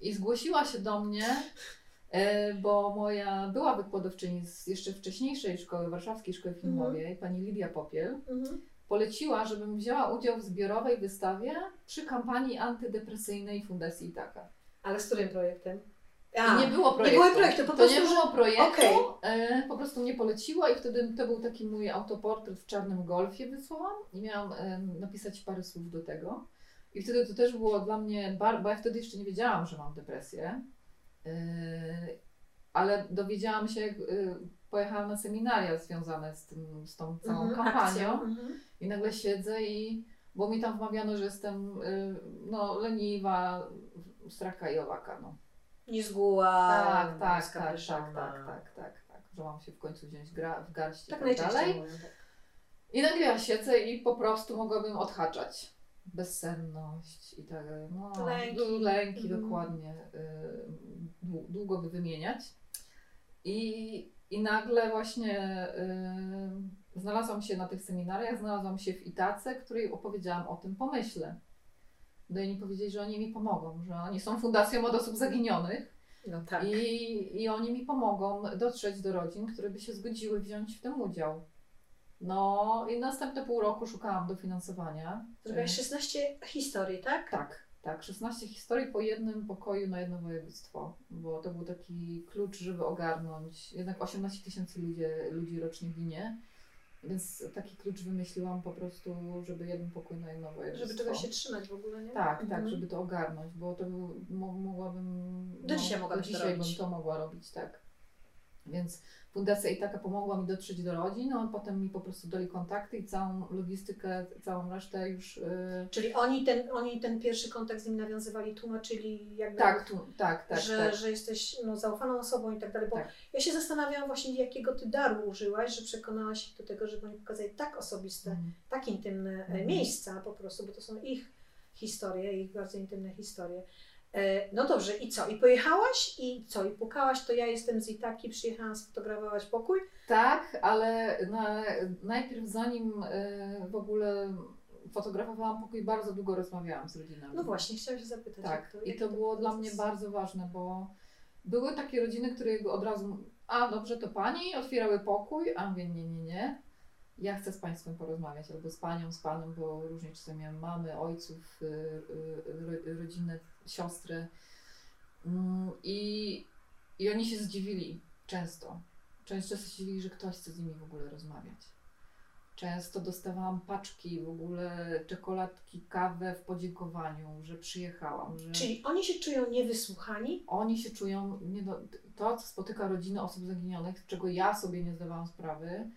I zgłosiła się do mnie, yy, bo moja była wykładowczyni z jeszcze wcześniejszej szkoły, warszawskiej szkoły filmowej, mhm. pani Lidia Popiel, mhm. poleciła, żebym wzięła udział w zbiorowej wystawie przy kampanii antydepresyjnej Fundacji Itaka. Ale z którym projektem? A, nie było projektu. Nie było projektu, po prostu. To nie było projektu, okay. Po prostu mnie poleciła i wtedy to był taki mój autoportret w czarnym golfie wysłałam i miałam napisać parę słów do tego. I wtedy to też było dla mnie, bo ja wtedy jeszcze nie wiedziałam, że mam depresję, ale dowiedziałam się, jak pojechałam na seminaria związane z, tym, z tą całą mm, kampanią mm. i nagle siedzę i, bo mi tam wmawiano, że jestem y, no, leniwa, straka i owaka. No. Niezgła. Tak, tak, tak, tak, tak, tak, tak, tak, że mam się w końcu wziąć gra, w garści tak, i tak dalej. Mówię, tak. I nagle ja siedzę i po prostu mogłabym odhaczać. Bezsenność i tak, no, lęki, lęki mm. dokładnie, y, długo by wymieniać. I I nagle właśnie y, znalazłam się na tych seminariach, znalazłam się w Itace, której opowiedziałam o tym pomyśle. No i oni powiedzieli, że oni mi pomogą, że oni są fundacją od osób zaginionych. No tak. I, i oni mi pomogą dotrzeć do rodzin, które by się zgodziły wziąć w tym udział. No i następne pół roku szukałam dofinansowania. Zrobiłaś szesnaście historii, tak? Tak. Tak, szesnaście historii po jednym pokoju na jedno województwo, bo to był taki klucz, żeby ogarnąć. Jednak osiemnaście tysięcy ludzi, ludzi rocznie ginie, więc taki klucz wymyśliłam po prostu, żeby jeden pokój na jedno województwo. Żeby czegoś się trzymać w ogóle, nie? Tak, mhm. tak, żeby to ogarnąć, bo to był, mo, mogłabym... Do no, dzisiaj mogłabyś to robić. Bym to mogła robić, tak. Więc Fundacja Itaka pomogła mi dotrzeć do rodzin, a potem mi po prostu dali kontakty i całą logistykę, całą resztę już... Yy... Czyli oni ten, oni ten pierwszy kontakt z nim nawiązywali, tłumaczyli jakby... Tak, tu, tak, tak, że, tak. że jesteś no, zaufaną osobą i tak dalej, bo tak. ja się zastanawiałam właśnie, jakiego ty daru użyłaś, że przekonałaś ich do tego, żeby oni pokazali tak osobiste, mm. tak intymne mm. miejsca po prostu, bo to są ich historie, ich bardzo intymne historie. No dobrze, i co? I pojechałaś? I co? I pukałaś? To ja jestem z Itaki, przyjechałam sfotografować pokój? Tak, ale na, najpierw zanim w ogóle fotografowałam pokój, bardzo długo rozmawiałam z rodzinami. No właśnie, chciałam się zapytać. Tak, to, i to, to było to dla proces? Mnie bardzo ważne, bo były takie rodziny, które od razu, a dobrze, to pani, otwierały pokój, a mówię, nie, nie, nie. Ja chcę z Państwem porozmawiać, albo z Panią, z Panem, bo różnie czasem miałam mamy, ojców, ro, rodzinę, siostrę i, i oni się zdziwili często. Często się zdziwili, że ktoś chce z nimi w ogóle rozmawiać. Często dostawałam paczki, w ogóle czekoladki, kawę w podziękowaniu, że przyjechałam. Że... Czyli oni się czują niewysłuchani? Oni się czują, nie do... to co spotyka rodziny osób zaginionych, z czego ja sobie nie zdawałam sprawy,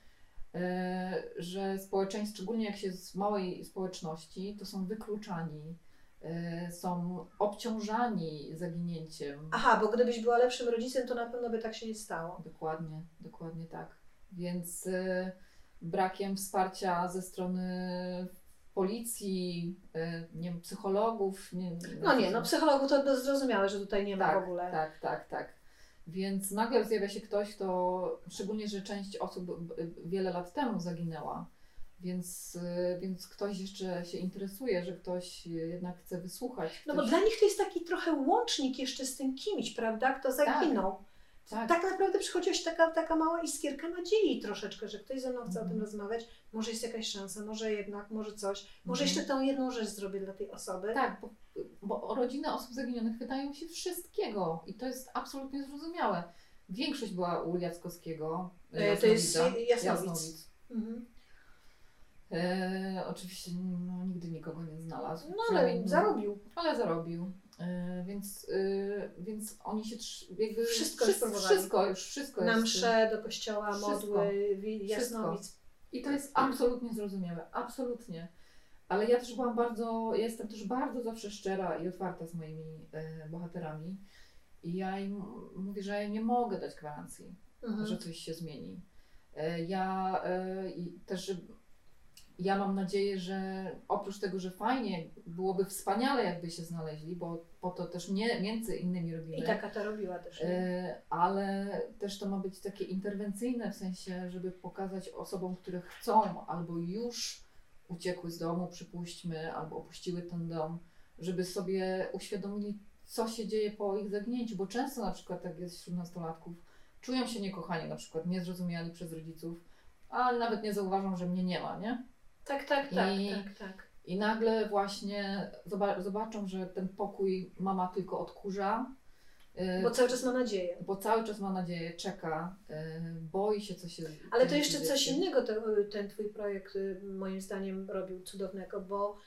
że społeczeństwo, szczególnie jak się z małej społeczności, to są wykluczani, są obciążani zaginięciem. Aha, bo gdybyś była lepszym rodzicem, to na pewno by tak się nie stało. Dokładnie, dokładnie tak. Więc brakiem wsparcia ze strony policji, nie wiem, psychologów. Nie, no nie, no psychologów to zrozumiałe, że tutaj nie ma tak, w ogóle. Tak, tak, tak. Więc nagle zjawia się ktoś, kto, szczególnie, że część osób wiele lat temu zaginęła, więc, więc ktoś jeszcze się interesuje, że ktoś jednak chce wysłuchać. Ktoś... No bo dla nich to jest taki trochę łącznik jeszcze z tym kimś, prawda, kto zaginął. Tak, tak. tak naprawdę przychodziła się taka, taka mała iskierka nadziei troszeczkę, że ktoś ze mną chce mm. o tym rozmawiać, może jest jakaś szansa, może jednak, może coś, może mm. jeszcze tą jedną rzecz zrobię dla tej osoby. Tak, bo, bo rodziny osób zaginionych pytają się wszystkiego i to jest absolutnie zrozumiałe. Większość była u Jackowskiego, e, to jest Jasnowic. Mhm. E, oczywiście no, nigdy nikogo nie znalazł. No ale zarobił. Ale zarobił. Yy, więc, yy, więc oni się jakby wszystko, wszystko, już wszystko, już wszystko na msze, jest, do kościoła, modły, jasnowic. I to jest absolutnie zrozumiałe, absolutnie. Ale ja też byłam bardzo, ja jestem też bardzo zawsze szczera i otwarta z moimi yy, bohaterami. I ja im mówię, że ja nie mogę dać gwarancji, mhm. że coś się zmieni. Yy, ja yy, też Ja mam nadzieję, że oprócz tego, że fajnie, byłoby wspaniale, jakby się znaleźli, bo po to też mnie między innymi robimy. Itaka to robiła też. Nie? Ale też to ma być takie interwencyjne, w sensie, żeby pokazać osobom, które chcą albo już uciekły z domu, przypuśćmy, albo opuściły ten dom, żeby sobie uświadomili, co się dzieje po ich zaginięciu, bo często na przykład, tak jest wśród nastolatków, czują się niekochani, na przykład niezrozumiani przez rodziców, ale nawet nie zauważą, że mnie nie ma, nie? Tak, tak, tak, I, tak, tak. I nagle właśnie zobaczą, że ten pokój mama tylko odkurza. Bo cały czas ma nadzieję. Bo cały czas ma nadzieję, czeka, boi się, co się dzieje. Ale to jeszcze coś innego to, ten twój projekt moim zdaniem robił cudownego, bo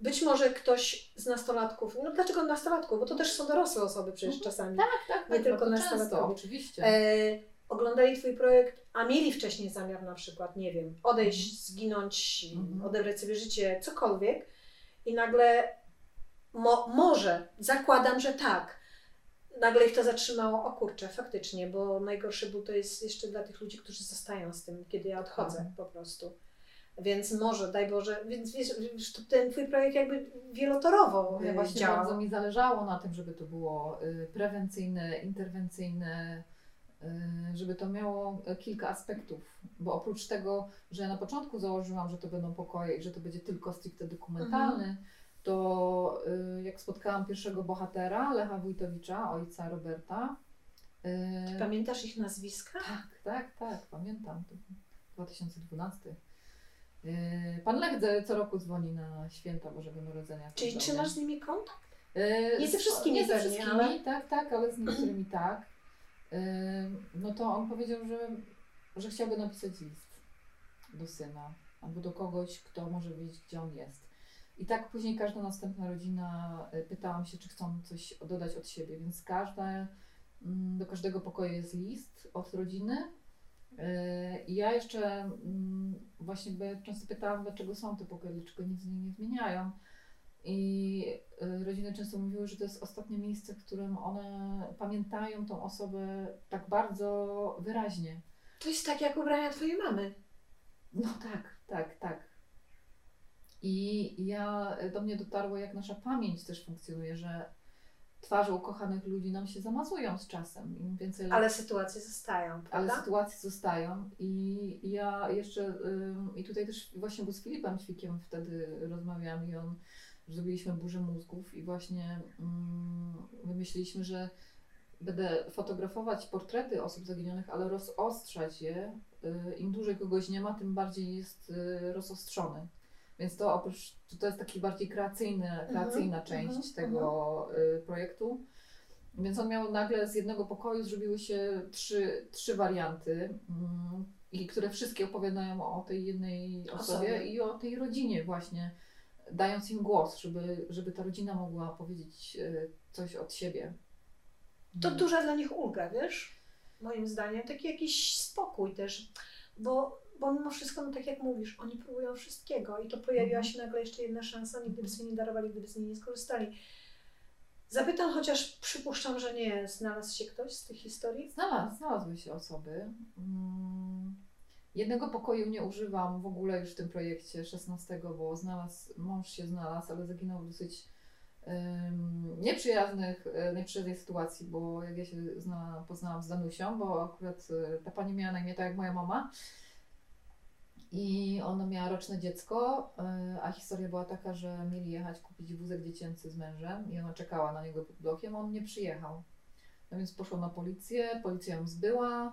być może ktoś z nastolatków, no dlaczego nastolatków, bo to też są dorosłe osoby przecież czasami, tak, tak, nie tak, tylko nastolatkowie. Oczywiście. E, oglądali twój projekt, a mieli wcześniej zamiar na przykład, nie wiem, odejść, mhm. zginąć, mhm. odebrać sobie życie, cokolwiek i nagle, mo, może, zakładam, że tak, nagle ich to zatrzymało, o kurczę, faktycznie, bo najgorszy ból to jest jeszcze dla tych ludzi, którzy zostają z tym, kiedy ja odchodzę mhm. po prostu. Więc może, daj Boże, więc wiesz, ten twój projekt jakby wielotorowo ja właśnie działał. Bardzo mi zależało na tym, żeby to było prewencyjne, interwencyjne, żeby to miało kilka aspektów, bo oprócz tego, że na początku założyłam, że to będą pokoje i że to będzie tylko stricte dokumentalny, mhm. to jak spotkałam pierwszego bohatera, Lecha Wójtowicza, ojca Roberta. Ty pamiętasz ich nazwiska? Tak, tak, tak, pamiętam. To dwa tysiące dwunasty. Pan Lech co roku dzwoni na święta Bożego Narodzenia. Czyli czy masz z nimi kontakt? Nie ze wszystkimi, nie ze wszystkimi, ale... tak, tak, ale z niektórymi tak. No to on powiedział, że, że chciałby napisać list do syna albo do kogoś, kto może wiedzieć, gdzie on jest. I tak później każda następna rodzina pytałam się, czy chcą coś dodać od siebie, więc każda, do każdego pokoju jest list od rodziny. Ja jeszcze właśnie często pytałam, dlaczego są te pokoje, dlaczego nic nie zmieniają. I rodziny często mówiły, że to jest ostatnie miejsce, w którym one pamiętają tą osobę tak bardzo wyraźnie. To jest tak jak ubrania twojej mamy. No tak, tak, tak. I ja, do mnie dotarło, jak nasza pamięć też funkcjonuje, że twarze ukochanych ludzi nam się zamazują z czasem. Im więcej lat... Ale sytuacje zostają, prawda? Ale sytuacje zostają i ja jeszcze, i tutaj też właśnie, bo z Filipem Ćwikiem wtedy rozmawiałam i on, zrobiliśmy burzę mózgów i właśnie wymyśliliśmy, że będę fotografować portrety osób zaginionych, ale rozostrzać je. Im dłużej kogoś nie ma, tym bardziej jest rozostrzony. Więc to oprócz, to jest taki bardziej kreacyjny, kreacyjna mm-hmm, część mm-hmm, tego mm-hmm. projektu. Więc on miał nagle z jednego pokoju zrobiły się trzy, trzy warianty, mm, i które wszystkie opowiadają o tej jednej osobie, osobie i o tej rodzinie właśnie, dając im głos, żeby, żeby ta rodzina mogła powiedzieć coś od siebie. To mm. duża dla nich ulga, wiesz? Moim zdaniem taki jakiś spokój też, bo Bo mimo wszystko, no tak jak mówisz, oni próbują wszystkiego i to pojawiła się nagle jeszcze jedna szansa, nigdy by sobie nie darowali, gdyby z niej nie skorzystali. Zapytam, chociaż przypuszczam, że nie, znalazł się ktoś z tych historii? Znalazł, znalazły się osoby. Jednego pokoju nie używam w ogóle już w tym projekcie szesnastego, bo znalazł, mąż się znalazł, ale zaginął w dosyć um, nieprzyjaznych, nieprzyjaznej sytuacji, bo jak ja się zna, poznałam z Danusią, bo akurat ta pani miała na imię tak jak moja mama. I ona miała roczne dziecko, a historia była taka, że mieli jechać kupić wózek dziecięcy z mężem i ona czekała na niego pod blokiem, a on nie przyjechał. No więc poszła na policję, policja ją zbyła,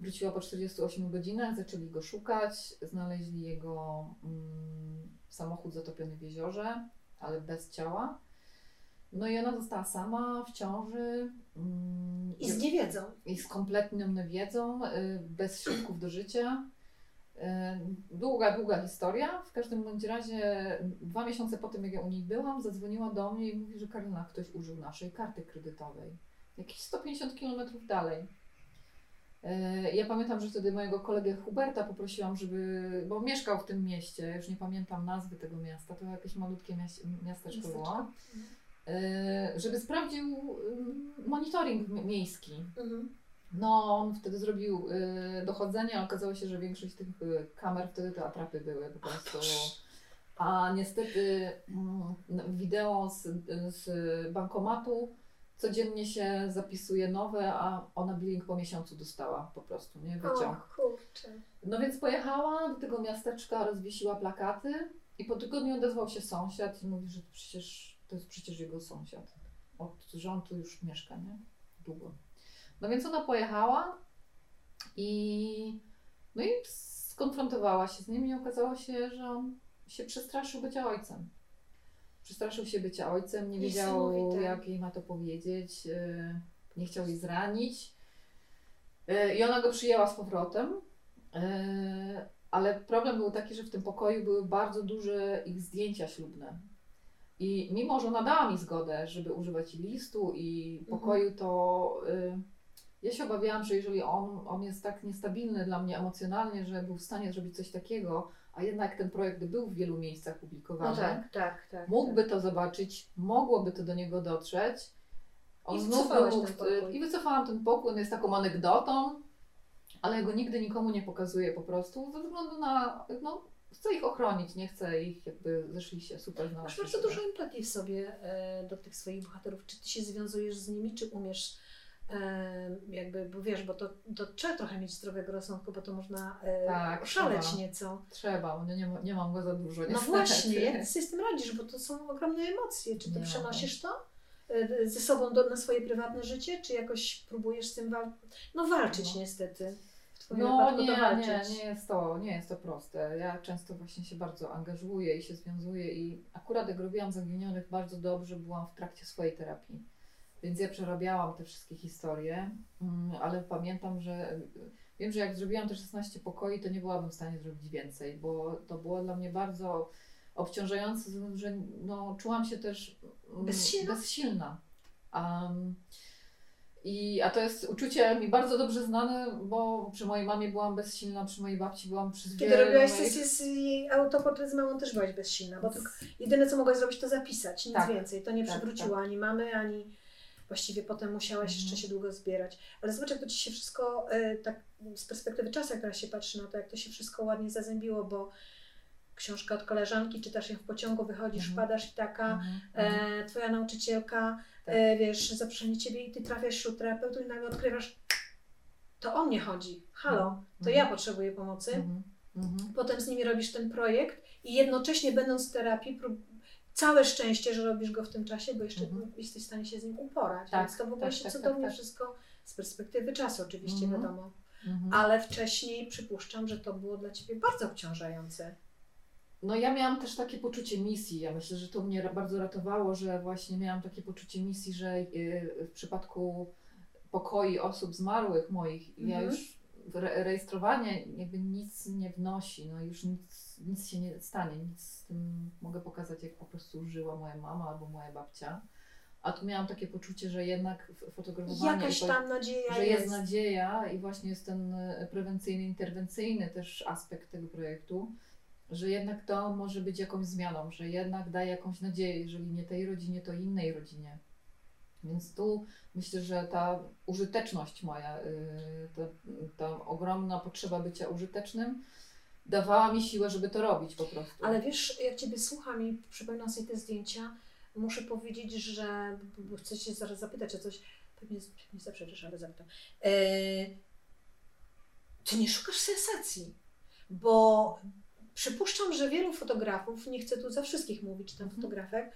wróciła po czterdziestu ośmiu godzinach, zaczęli go szukać, znaleźli jego mm, samochód zatopiony w jeziorze, ale bez ciała. No i ona została sama w ciąży. Mm, I z niewiedzą. I z kompletną niewiedzą, bez środków do życia. Długa, długa historia. W każdym bądź razie dwa miesiące po tym, jak ja u niej byłam, zadzwoniła do mnie i mówi, że Karolina, ktoś użył naszej karty kredytowej. Jakieś sto pięćdziesiąt kilometrów dalej. Ja pamiętam, że wtedy mojego kolegę Huberta poprosiłam, żeby, bo mieszkał w tym mieście, już nie pamiętam nazwy tego miasta, to jakieś malutkie miasteczko było, żeby sprawdził monitoring miejski. Mhm. No, on wtedy zrobił y, dochodzenie, a okazało się, że większość tych y, kamer wtedy to atrapy były po prostu. A niestety mm, wideo z, z bankomatu codziennie się zapisuje nowe, a ona billing po miesiącu dostała po prostu, nie? Wyciąg. O kurczę. No więc pojechała do tego miasteczka, rozwiesiła plakaty i po tygodniu odezwał się sąsiad i mówi, że przecież, to jest przecież jego sąsiad. Od rządu już mieszka, nie? Długo. No więc ona pojechała i, no i skonfrontowała się z nim i okazało się, że on się przestraszył bycia ojcem. Przestraszył się bycia ojcem, nie wiedział, jak jej ma to powiedzieć, nie chciał jej zranić. I ona go przyjęła z powrotem, ale problem był taki, że w tym pokoju były bardzo duże ich zdjęcia ślubne. I mimo, że ona dała mi zgodę, żeby używać listu i pokoju, to y, ja się obawiałam, że jeżeli on, on jest tak niestabilny dla mnie emocjonalnie, że był w stanie zrobić coś takiego, a jednak ten projekt był w wielu miejscach publikowany, no tak, tak, tak, mógłby tak. to zobaczyć, mogłoby to do niego dotrzeć. On I, znów mógł, ten I wycofałam ten pokój, on jest taką anegdotą, ale ja go nigdy nikomu nie pokazuję po prostu, ze względu na... No, chcę ich ochronić, nie chcę ich, jakby zeszli się super. Masz bardzo dużo empatii w sobie e, do tych swoich bohaterów. Czy ty się związujesz z nimi, czy umiesz, e, jakby, bo wiesz, bo to, to trzeba trochę mieć zdrowego rozsądku, bo to można e, tak, oszaleć trzeba. nieco. Trzeba, nie, nie, nie mam go za dużo. Niestety. No właśnie, jak ty sobie z tym radzisz, bo to są ogromne emocje. Czy ty nie przenosisz mam. to e, ze sobą do, na swoje prywatne życie, czy jakoś próbujesz z tym wal- no, walczyć no. niestety? No nie, nie, nie jest to, nie jest to proste. Ja często właśnie się bardzo angażuję i się związuję i akurat jak robiłam Zaginionych bardzo dobrze, byłam w trakcie swojej terapii, więc ja przerabiałam te wszystkie historie, ale pamiętam, że wiem, że jak zrobiłam te szesnaście pokoi, to nie byłabym w stanie zrobić więcej, bo to było dla mnie bardzo obciążające, że no, czułam się też bezsilna. bezsilna. Um, I, a to jest uczucie mi bardzo dobrze znane, bo przy mojej mamie byłam bezsilna, przy mojej babci byłam przy Kiedy robiłaś moich... sesję z jej autoportret z mamą, też byłaś bezsilna, bo tylko jedyne co mogłaś zrobić to zapisać, nic tak, więcej. To nie tak, przywróciło tak. ani mamy, ani właściwie potem musiałaś jeszcze się długo zbierać. Ale zobacz, jak to ci się wszystko, tak z perspektywy czasu, jak teraz się patrzy na to, jak to się wszystko ładnie zazębiło, bo książka od koleżanki, czytasz ją w pociągu, wychodzisz, mm-hmm. padasz i taka, mm-hmm. e, twoja nauczycielka, tak. e, wiesz, zaproszenie ciebie i ty trafiasz wśród terapeutów i nagle odkrywasz, to o mnie chodzi, halo, to mm-hmm. ja potrzebuję pomocy. Mm-hmm. Potem z nimi robisz ten projekt i jednocześnie będąc w terapii, prób- całe szczęście, że robisz go w tym czasie, bo jeszcze mm-hmm. jesteś w stanie się z nim uporać, tak, więc to w ogóle tak, się tak, cudownie tak, wszystko z perspektywy czasu oczywiście, mm-hmm. wiadomo, mm-hmm. ale wcześniej przypuszczam, że to było dla ciebie bardzo obciążające. No ja miałam też takie poczucie misji, ja myślę, że to mnie bardzo ratowało, że właśnie miałam takie poczucie misji, że w przypadku pokoi osób zmarłych moich, mm-hmm. ja już rejestrowanie jakby nic nie wnosi, no już nic, nic się nie stanie, nic z tym mogę pokazać, jak po prostu żyła moja mama albo moja babcia. A tu miałam takie poczucie, że jednak fotografowanie, jakaś tam nadzieja że jest. jest nadzieja i właśnie jest ten prewencyjny, interwencyjny też aspekt tego projektu. Że jednak to może być jakąś zmianą, że jednak daje jakąś nadzieję, jeżeli nie tej rodzinie, to innej rodzinie. Więc tu myślę, że ta użyteczność moja, ta, ta ogromna potrzeba bycia użytecznym dawała mi siłę, żeby to robić po prostu. Ale wiesz, jak ciebie słucham i przypominam sobie te zdjęcia, muszę powiedzieć, że chcę cię zaraz zapytać o coś, pewnie nie zawsze, ale zapytam. Eee, ty nie szukasz sensacji, bo przypuszczam, że wielu fotografów, nie chcę tu za wszystkich mówić, czy tam fotografek,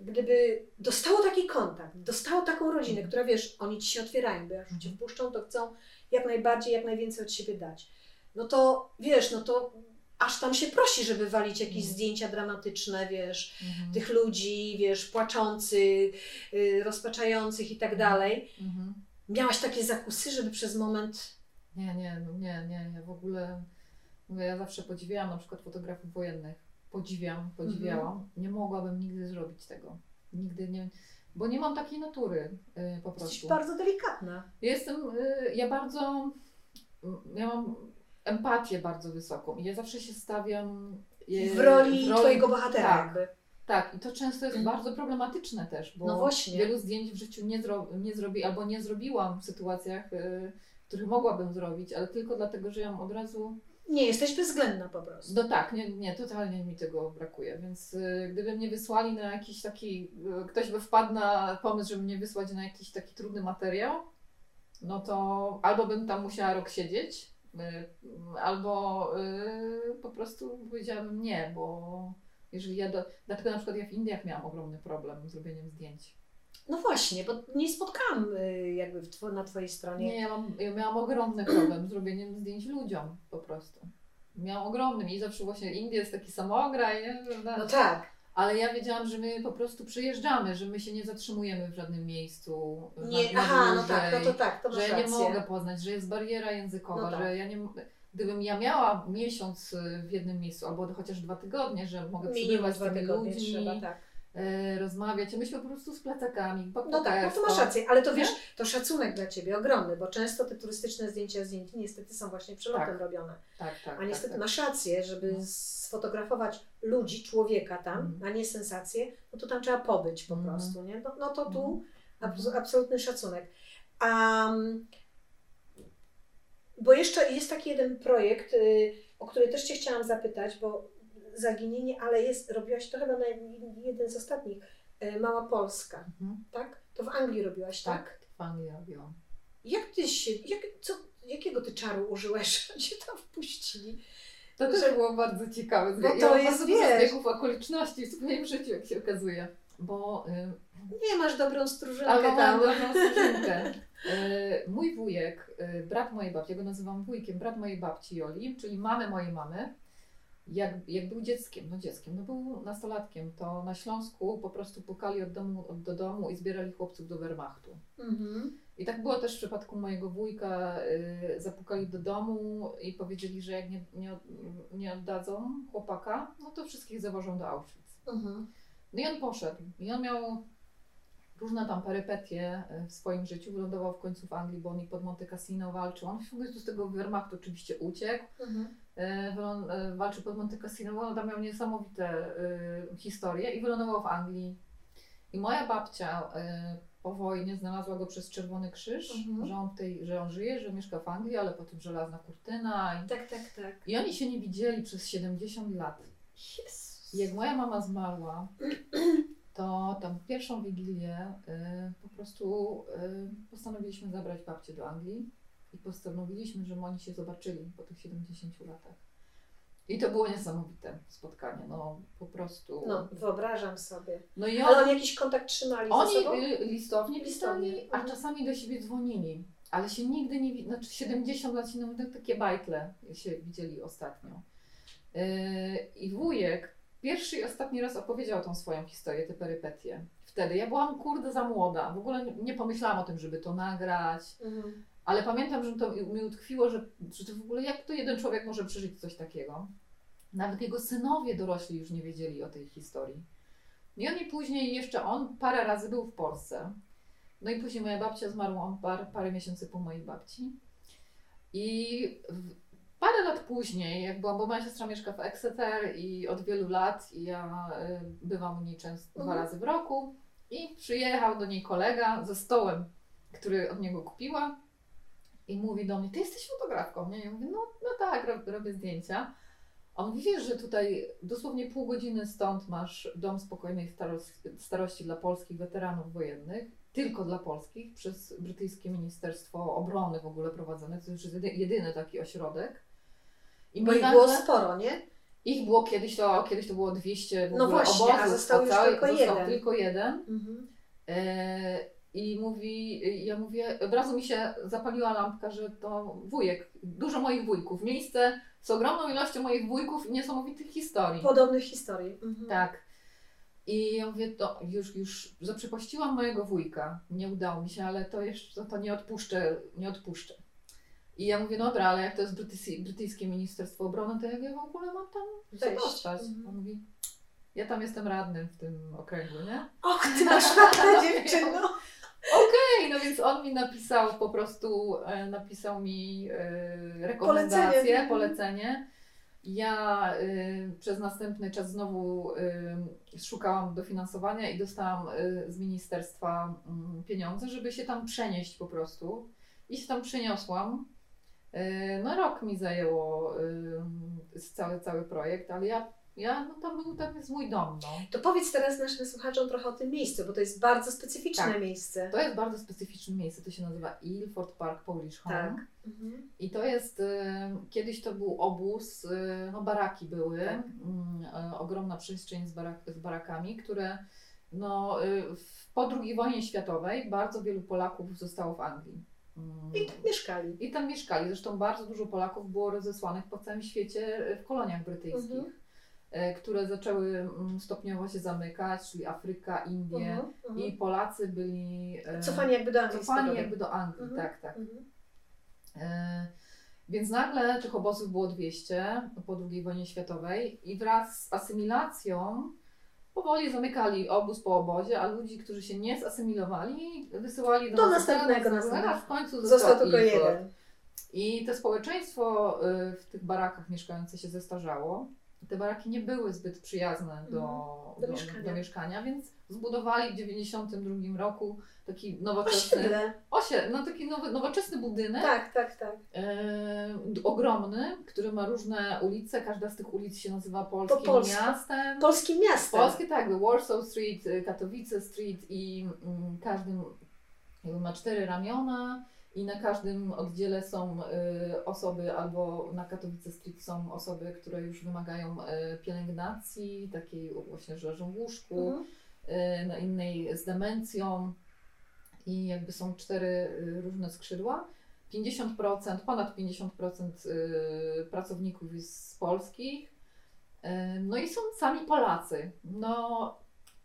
gdyby dostało taki kontakt, dostało taką rodzinę, która wiesz, oni ci się otwierają, bo jak cię wpuszczą, to chcą jak najbardziej, jak najwięcej od siebie dać. No to wiesz, no to aż tam się prosi, żeby walić jakieś mm. zdjęcia dramatyczne, wiesz, mm-hmm. tych ludzi, wiesz, płaczących, yy, rozpaczających i tak dalej. Mm-hmm. Miałaś takie zakusy, żeby przez moment... Nie, nie, nie, nie, ja w ogóle... Ja zawsze podziwiałam na przykład fotografów wojennych, podziwiam, podziwiałam, mhm. nie mogłabym nigdy zrobić tego, nigdy nie, bo nie mam takiej natury y, po prostu. Jesteś bardzo delikatna. Jestem, y, ja bardzo, ja mam empatię bardzo wysoką i ja zawsze się stawiam... Je, w, roli w roli twojego bohatera. Tak, Tak, i to często jest bardzo problematyczne też, bo no właśnie. Wielu zdjęć w życiu nie, zro nie zrobi, albo nie zrobiłam w sytuacjach, y których mogłabym zrobić, ale tylko dlatego, że ja od razu... Nie, jesteś bezwzględna po prostu. No tak, nie, nie, totalnie mi tego brakuje, więc y gdyby mnie wysłali na jakiś taki... Y ktoś by wpadł na pomysł, żeby mnie wysłać na jakiś taki trudny materiał, no to albo bym tam musiała rok siedzieć, y albo y po prostu powiedziałabym nie, bo... Jeżeli ja do... Dlatego na przykład ja w Indiach miałam ogromny problem z robieniem zdjęć. No właśnie, bo nie spotkałam jakby w two... na Twojej stronie. Nie, ja, mam, ja miałam ogromny problem z robieniem zdjęć ludziom po prostu. Miałam ogromny i zawsze właśnie Indie jest taki samograj, nie? No tak. Ale ja wiedziałam, że my po prostu przyjeżdżamy, że my się nie zatrzymujemy w żadnym miejscu. Nie, na, na aha, dłużej, no tak, no to tak, to masz rację. Że ja nie mogę poznać, że jest bariera językowa, no tak. że ja nie... Gdybym ja miała miesiąc w jednym miejscu, albo chociaż dwa tygodnie, że mogę przebywać z tymi ludźmi, trzeba, tak. y, rozmawiać, a myślę po prostu z plecakami. No tak, no to masz rację, ale to wiesz, to szacunek dla Ciebie ogromny, bo często te turystyczne zdjęcia z Indii niestety są właśnie przelotem tak. robione. Tak, tak, a niestety tak, tak. masz rację, żeby no. sfotografować ludzi, człowieka tam, mm. a nie sensację, no to tam trzeba pobyć po mm. prostu, nie? No, no to tu mm. absolutny szacunek. Um, Bo jeszcze jest taki jeden projekt, o który też Cię chciałam zapytać, bo Zaginienie, ale jest, robiłaś to chyba na jeden z ostatnich, Mała Polska, mhm. tak? To w Anglii robiłaś, tak? Tak, w Anglii robiłam. Jak Ty się, jak, co, jakiego Ty czaru użyłaś, że Cię tam wpuścili? To też że... było bardzo ciekawe. Bo ja to jest, wiesz... Zbiegów okoliczności w swoim życiu, jak się okazuje, bo... Y... Nie masz dobrą stróżynkę ale tam. Dobrą stróżynkę. Mój wujek, brat mojej babci, ja go nazywam wujkiem, brat mojej babci Joli, czyli mamy mojej mamy, jak, jak był dzieckiem, no dzieckiem, no był nastolatkiem, to na Śląsku po prostu pukali od domu, od, do domu i zbierali chłopców do Wehrmachtu. Mhm. I tak było też w przypadku mojego wujka, y, zapukali do domu i powiedzieli, że jak nie, nie, nie oddadzą chłopaka, no to wszystkich zawożą do Auschwitz. Mhm. No i on poszedł i on miał... różne tam perypetie w swoim życiu, wylądował w końcu w Anglii, bo on i pod Monte Cassino walczył. On z tego Wehrmachtu oczywiście uciekł, mhm. walczył pod Monte Cassino, bo on tam miał niesamowite y, historie i wylądował w Anglii. I moja babcia y, po wojnie znalazła go przez Czerwony Krzyż, mhm. że, on tej, że on żyje, że mieszka w Anglii, ale potem żelazna kurtyna. I, tak, tak, tak. I oni się nie widzieli przez siedemdziesiąt lat. Jezus. Jak moja mama zmarła, to tam pierwszą Wigilię y, po prostu y, postanowiliśmy zabrać babcię do Anglii i postanowiliśmy, że oni się zobaczyli po tych siedemdziesięciu latach. I to było niesamowite spotkanie, no po prostu... No, wyobrażam sobie. No i on, ale oni jakiś kontakt trzymali oni ze sobą? Oni listownie pisali, a czasami do siebie dzwonili, ale się nigdy nie... Znaczy siedemdziesiąt lat się no, takie bajtle się widzieli ostatnio. Yy, I wujek pierwszy i ostatni raz opowiedział tą swoją historię, te perypetie. Wtedy ja byłam kurde za młoda, w ogóle nie pomyślałam o tym, żeby to nagrać, mhm. ale pamiętam, że to mi utkwiło, że, że to w ogóle jak to jeden człowiek może przeżyć coś takiego. Nawet jego synowie dorośli już nie wiedzieli o tej historii. I on i później jeszcze on parę razy był w Polsce. No i później moja babcia zmarła, on par, parę miesięcy po mojej babci. I w, Parę lat później, jak byłam, bo moja siostra mieszka w Exeter i od wielu lat i ja bywam u niej często dwa razy w roku i przyjechał do niej kolega ze stołem, który od niego kupiła i mówi do mnie, ty jesteś fotografką, nie? Ja mówię, no, no tak, rob, robię zdjęcia. On mówi, wiesz, że tutaj dosłownie pół godziny stąd masz Dom Spokojnej Starości dla polskich weteranów wojennych, tylko dla polskich, przez brytyjskie Ministerstwo Obrony w ogóle prowadzone, to już jest jedyny taki ośrodek. I bo ich nagle... było sporo, nie? Ich było kiedyś, to kiedyś to było dwieście w ogóle no właśnie, obozów, a został już cały, tylko, został jeden. tylko jeden. Mhm. E, I mówi, ja mówię, od razu mi się zapaliła lampka, że to wujek, dużo moich wujków, miejsce z ogromną ilością moich wujków i niesamowitych historii. Podobnych historii. Mhm. Tak. I ja mówię, to już, już zaprzepaściłam mojego wujka, nie udało mi się, ale to jeszcze, to nie odpuszczę, nie odpuszczę. I ja mówię, dobra, ale jak to jest brytyjskie, brytyjskie Ministerstwo Obrony, to jak ja w ogóle mam tam zostać? Mhm. On mówi, ja tam jestem radnym w tym okręgu, nie? Och, ty masz radna dziewczyno! Okej, okay, no więc on mi napisał po prostu, napisał mi e, rekomendację, polecenie. polecenie. Ja y, przez następny czas znowu y, szukałam dofinansowania i dostałam y, z ministerstwa y, pieniądze, żeby się tam przenieść po prostu. I się tam przeniosłam. Y, no rok mi zajęło y, cały, cały projekt, ale ja, ja no tam był, tam jest mój dom. No. To powiedz teraz naszym słuchaczom trochę o tym miejscu, bo to jest bardzo specyficzne tak, miejsce. To jest bardzo specyficzne miejsce, to się nazywa Ilford Park Polish Home. Tak. Mhm. I to jest, y, kiedyś to był obóz, y, no baraki były, tak. y, y, ogromna przestrzeń z, barak, z barakami, które no, y, w, po drugiej wojnie światowej bardzo wielu Polaków zostało w Anglii. Y, I tam mieszkali. I tam mieszkali, zresztą bardzo dużo Polaków było rozesłanych po całym świecie w koloniach brytyjskich. Mhm. Które zaczęły stopniowo się zamykać, czyli Afryka, Indie uh-huh, uh-huh. i Polacy byli cofani jakby do Anglii. Cofani jakby do Anglii, uh-huh. tak, tak. Uh-huh. E, więc nagle tych obozów było dwieście po drugiej wojnie światowej i wraz z asymilacją powoli zamykali obóz po obozie, a ludzi, którzy się nie zasymilowali, wysyłali do, do następnego, następnego, a w końcu został tylko jeden. I to społeczeństwo w tych barakach mieszkające się zestarzało. Te baraki nie były zbyt przyjazne do, do, do, mieszkania. do mieszkania, więc zbudowali w dziewięćdziesiątym drugim roku taki nowoczesny osiedle. Osie, no taki nowy, nowoczesny budynek. Tak, tak, tak. E, ogromny, który ma różne ulice. Każda z tych ulic się nazywa Polskim Polska. Miastem. Polskim Miastem. Polskie, tak. Warsaw Street, Katowice Street i mm, każdym jakby ma cztery ramiona. I na każdym oddziale są y, osoby, albo na Katowice Street są osoby, które już wymagają y, pielęgnacji, takiej właśnie, że leżą w łóżku, mm-hmm. y, na innej z demencją i jakby są cztery y, różne skrzydła. pięćdziesiąt procent, ponad pięćdziesiąt procent y, pracowników jest z polskich, y, no i są sami Polacy. No,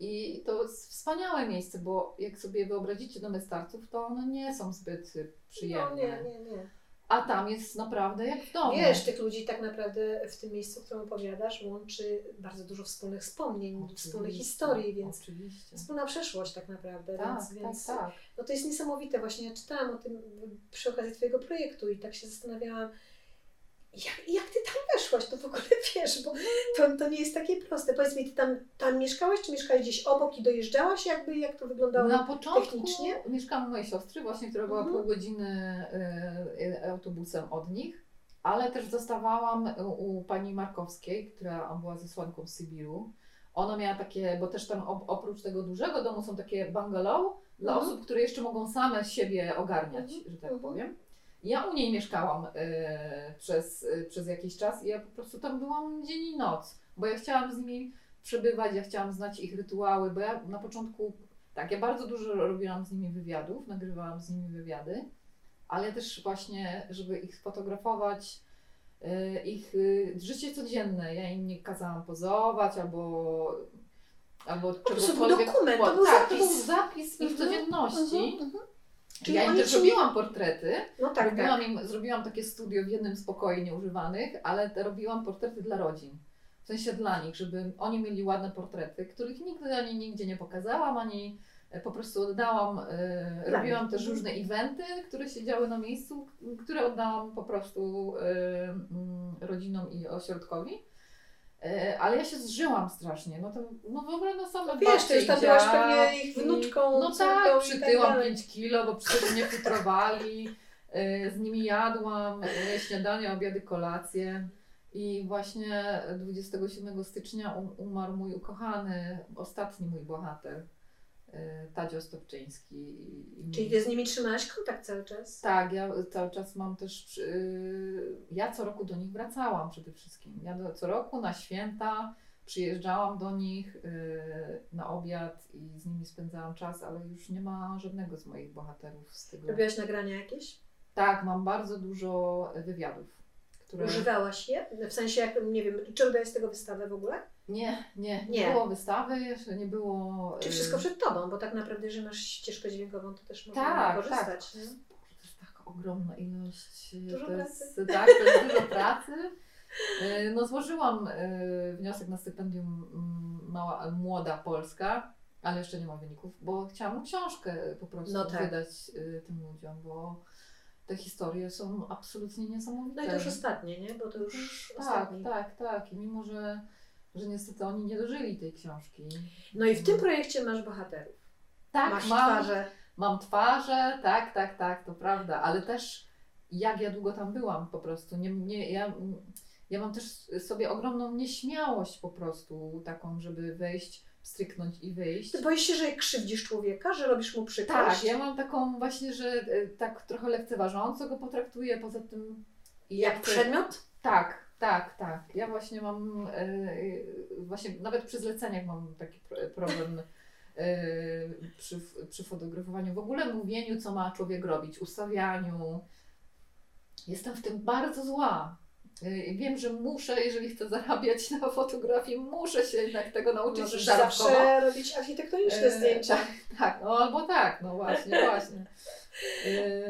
i to jest wspaniałe miejsce, bo jak sobie wyobrazicie domy starców, to one nie są zbyt przyjemne. No, nie, nie, nie. A tam jest naprawdę jak w domu. Wiesz, tych ludzi tak naprawdę w tym miejscu, o którym opowiadasz, łączy bardzo dużo wspólnych wspomnień, oczywiście, wspólnych historii, więc oczywiście. Wspólna przeszłość tak naprawdę. Tak, więc, tak, więc, tak. No to jest niesamowite. Właśnie ja czytałam o tym przy okazji twojego projektu i tak się zastanawiałam, Jak, jak ty tam weszłaś, to w ogóle wiesz, bo to, to nie jest takie proste. Powiedz mi, ty tam, tam mieszkałaś, czy mieszkałaś gdzieś obok i dojeżdżałaś jakby, jak to wyglądało na początku technicznie? Mieszkałam u mojej siostry właśnie, która była mhm. pół godziny y, autobusem od nich, ale też zostawałam u pani Markowskiej, która była zesłanką z Sybiru. Ona miała takie, bo też tam oprócz tego dużego domu są takie bungalow dla mhm. osób, które jeszcze mogą same siebie ogarniać, mhm. że tak mhm. powiem. Ja u niej mieszkałam y, przez, y, przez jakiś czas i ja po prostu tam byłam dzień i noc, bo ja chciałam z nimi przebywać, ja chciałam znać ich rytuały, bo ja na początku, tak, ja bardzo dużo robiłam z nimi wywiadów, nagrywałam z nimi wywiady, ale też właśnie, żeby ich sfotografować, y, ich y, życie codzienne, ja im nie kazałam pozować albo... albo czegokolwiek... dokument, to był tak, zapis. To był zapis ich codzienności. Uh-huh, uh-huh. Czyli ja im też robiłam nie... portrety, no tak, robiłam tak. Im, zrobiłam takie studio w jednym z pokoi nieużywanych, ale te robiłam portrety dla rodzin, w sensie dla nich, żeby oni mieli ładne portrety, których nigdy ani nigdzie nie pokazałam, ani po prostu oddałam, y, robiłam nich. Też różne eventy, które się działy na miejscu, które oddałam po prostu y, y, rodzinom i ośrodkowi. Ale ja się zżyłam strasznie, no to no w ogóle na same babcie. Wiesz, też tam byłaś pewnie ich wnuczką. No tak, przytyłam tak pięć kilo, bo przecież mnie futrowali, z nimi jadłam śniadania, obiady, kolacje. I właśnie dwudziestego siódmego stycznia umarł mój ukochany, ostatni mój bohater, Tadzio Stopczyński. Czyli ty z nimi trzymałaś kontakt cały czas? Tak, ja cały czas mam też... Ja co roku do nich wracałam przede wszystkim. Ja co roku na święta przyjeżdżałam do nich na obiad i z nimi spędzałam czas, ale już nie ma żadnego z moich bohaterów z tego. Robiłaś nagrania jakieś? Tak, mam bardzo dużo wywiadów. Które... Używałaś je? W sensie, jak, nie wiem, czy udaje z tego wystawę w ogóle? Nie, nie, nie, nie było wystawy, jeszcze nie było... Czyli wszystko przed tobą, bo tak naprawdę, jeżeli masz ścieżkę dźwiękową, to też można tak, korzystać. Tak, nie? Boże, to jest taka ogromna ilość, dużo to pracy. Jest, tak, to jest dużo pracy. No złożyłam wniosek na stypendium Mała, Młoda Polska, ale jeszcze nie ma wyników, bo chciałam książkę po prostu no tak. wydać tym ludziom, bo... te historie są absolutnie niesamowite. No i też ostatnie, nie? Bo to już tak, ostatni. Tak, tak. I mimo, że, że niestety oni nie dożyli tej książki. No i w tym projekcie masz bohaterów. Tak, masz mam, twarze. Mam twarze, tak, tak, tak, to prawda. Ale też jak ja długo tam byłam po prostu. Nie, nie, ja, ja mam też sobie ogromną nieśmiałość po prostu taką, żeby wejść, stryknąć i wyjść. Ty boisz się, że krzywdzisz człowieka, że robisz mu przykrość? Tak, ja mam taką właśnie, że tak trochę lekceważąco go potraktuję, poza tym... Jak, jak przedmiot? Ty... Tak, tak, tak. Ja właśnie mam, yy, właśnie nawet przy zleceniach mam taki problem yy, przy, przy fotografowaniu, w ogóle mówieniu, co ma człowiek robić, ustawianiu. Jestem w tym bardzo zła. Wiem, że muszę, jeżeli chcę zarabiać na fotografii, muszę się jednak tego nauczyć. Możesz zawsze robić architektoniczne zdjęcia. Tak, tak, no albo tak, no właśnie, właśnie.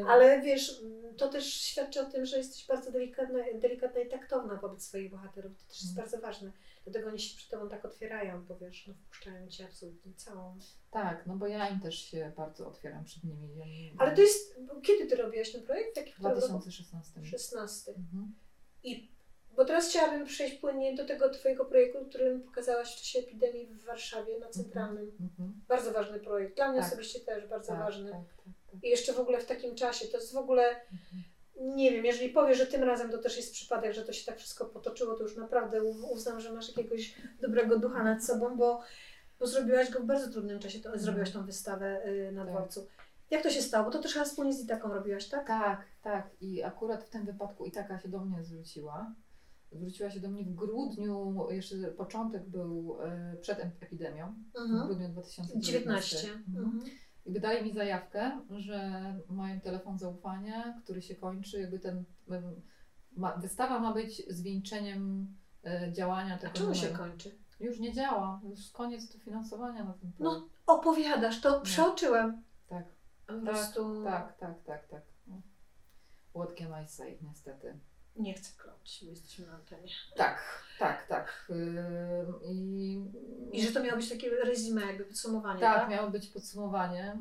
Ale wiesz, to też świadczy o tym, że jesteś bardzo delikatna, delikatna i taktowna wobec swoich bohaterów. To też jest bardzo ważne. Dlatego oni się przed tobą tak otwierają, bo wiesz, no wpuszczają cię absolutnie całą. Tak, no bo ja im też się bardzo otwieram przed nimi. Ja nie... Ale to jest, kiedy ty robiłaś ten projekt? Taki w dwa tysiące szesnastym. dwa tysiące szesnastym. Mhm. I, bo teraz chciałabym przejść płynnie do tego twojego projektu, którym pokazałaś w czasie epidemii w Warszawie na Centralnym. Mm-hmm. Bardzo ważny projekt, dla mnie tak. Osobiście też bardzo tak, ważny. Tak, tak, tak. I jeszcze w ogóle w takim czasie, to jest w ogóle, mm-hmm. nie wiem, jeżeli powiesz, że tym razem to też jest przypadek, że to się tak wszystko potoczyło, to już naprawdę uznam, że masz jakiegoś dobrego ducha nad sobą, bo, bo zrobiłaś go w bardzo trudnym czasie, to, mm-hmm. zrobiłaś tą wystawę y, na tak. dworcu. Jak to się stało? Bo to też chyba wspólnie z Itaką robiłaś, tak? Tak, tak. I akurat w tym wypadku Itaka się do mnie zwróciła. Zwróciła się do mnie w grudniu, jeszcze początek był przed epidemią, uh-huh. w grudniu dwa tysiące dziewiętnastym. Mhm. Uh-huh. I dali mi zajawkę, że mają telefon zaufania, który się kończy, jakby ten ma, wystawa ma być zwieńczeniem działania tego. A czemu numeru się kończy? Już nie działa, już koniec finansowania na tym planie. No opowiadasz, to no. Przeoczyłam. Tak. Tak, tak, tak, tak, tak. What can I say, niestety. Nie chcę kroczyć, my jesteśmy na antenie. Tak, tak, tak. Yy, i... I że to miało być takie resume, jakby podsumowanie, tak? Tak, miało być podsumowanie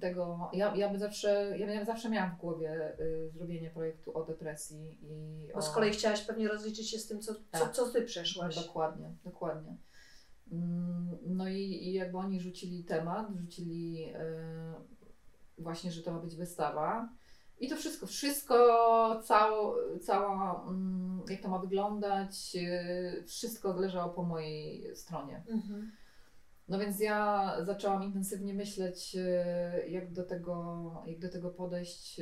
tego. Ja, ja, by zawsze, ja, ja zawsze miałam w głowie y, zrobienie projektu o depresji i o... Bo z kolei chciałaś pewnie rozliczyć się z tym, co, tak. co, co ty przeszłaś. Dokładnie, dokładnie. No i, i jakby oni rzucili temat, rzucili... Yy, właśnie, że to ma być wystawa i to wszystko, wszystko, cało, cała, jak to ma wyglądać, wszystko leżało po mojej stronie. Mm-hmm. No więc ja zaczęłam intensywnie myśleć, jak do tego, jak do tego podejść,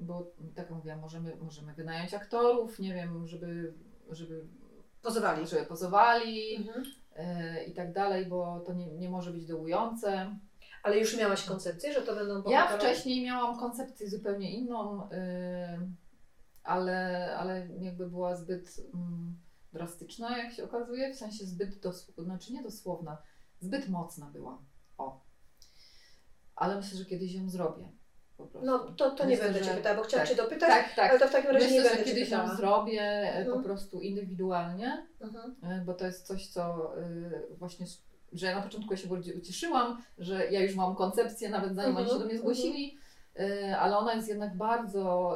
bo tak jak mówiłam, możemy, możemy wynająć aktorów, nie wiem, żeby, żeby pozowali, żeby pozowali mm-hmm. i tak dalej, bo to nie, nie może być dołujące. Ale już miałaś koncepcję, że to będą bohaterowie? Ja wcześniej miałam koncepcję zupełnie inną, yy, ale, ale jakby była zbyt yy, drastyczna, jak się okazuje, w sensie zbyt dosłowna, znaczy nie dosłowna, zbyt mocna była. O. Ale myślę, że kiedyś ją zrobię. Po prostu. No to, to myślę, nie będę że... Cię pytała, bo chciałam tak, Cię dopytać, tak, tak. Ale to w takim razie myślę, nie będę że kiedyś ją zrobię hmm. po prostu indywidualnie, hmm. yy, bo to jest coś, co yy, właśnie... że ja na początku się bardziej ucieszyłam, że ja już mam koncepcję, nawet zanim oni się do mnie zgłosili, ale ona jest jednak bardzo,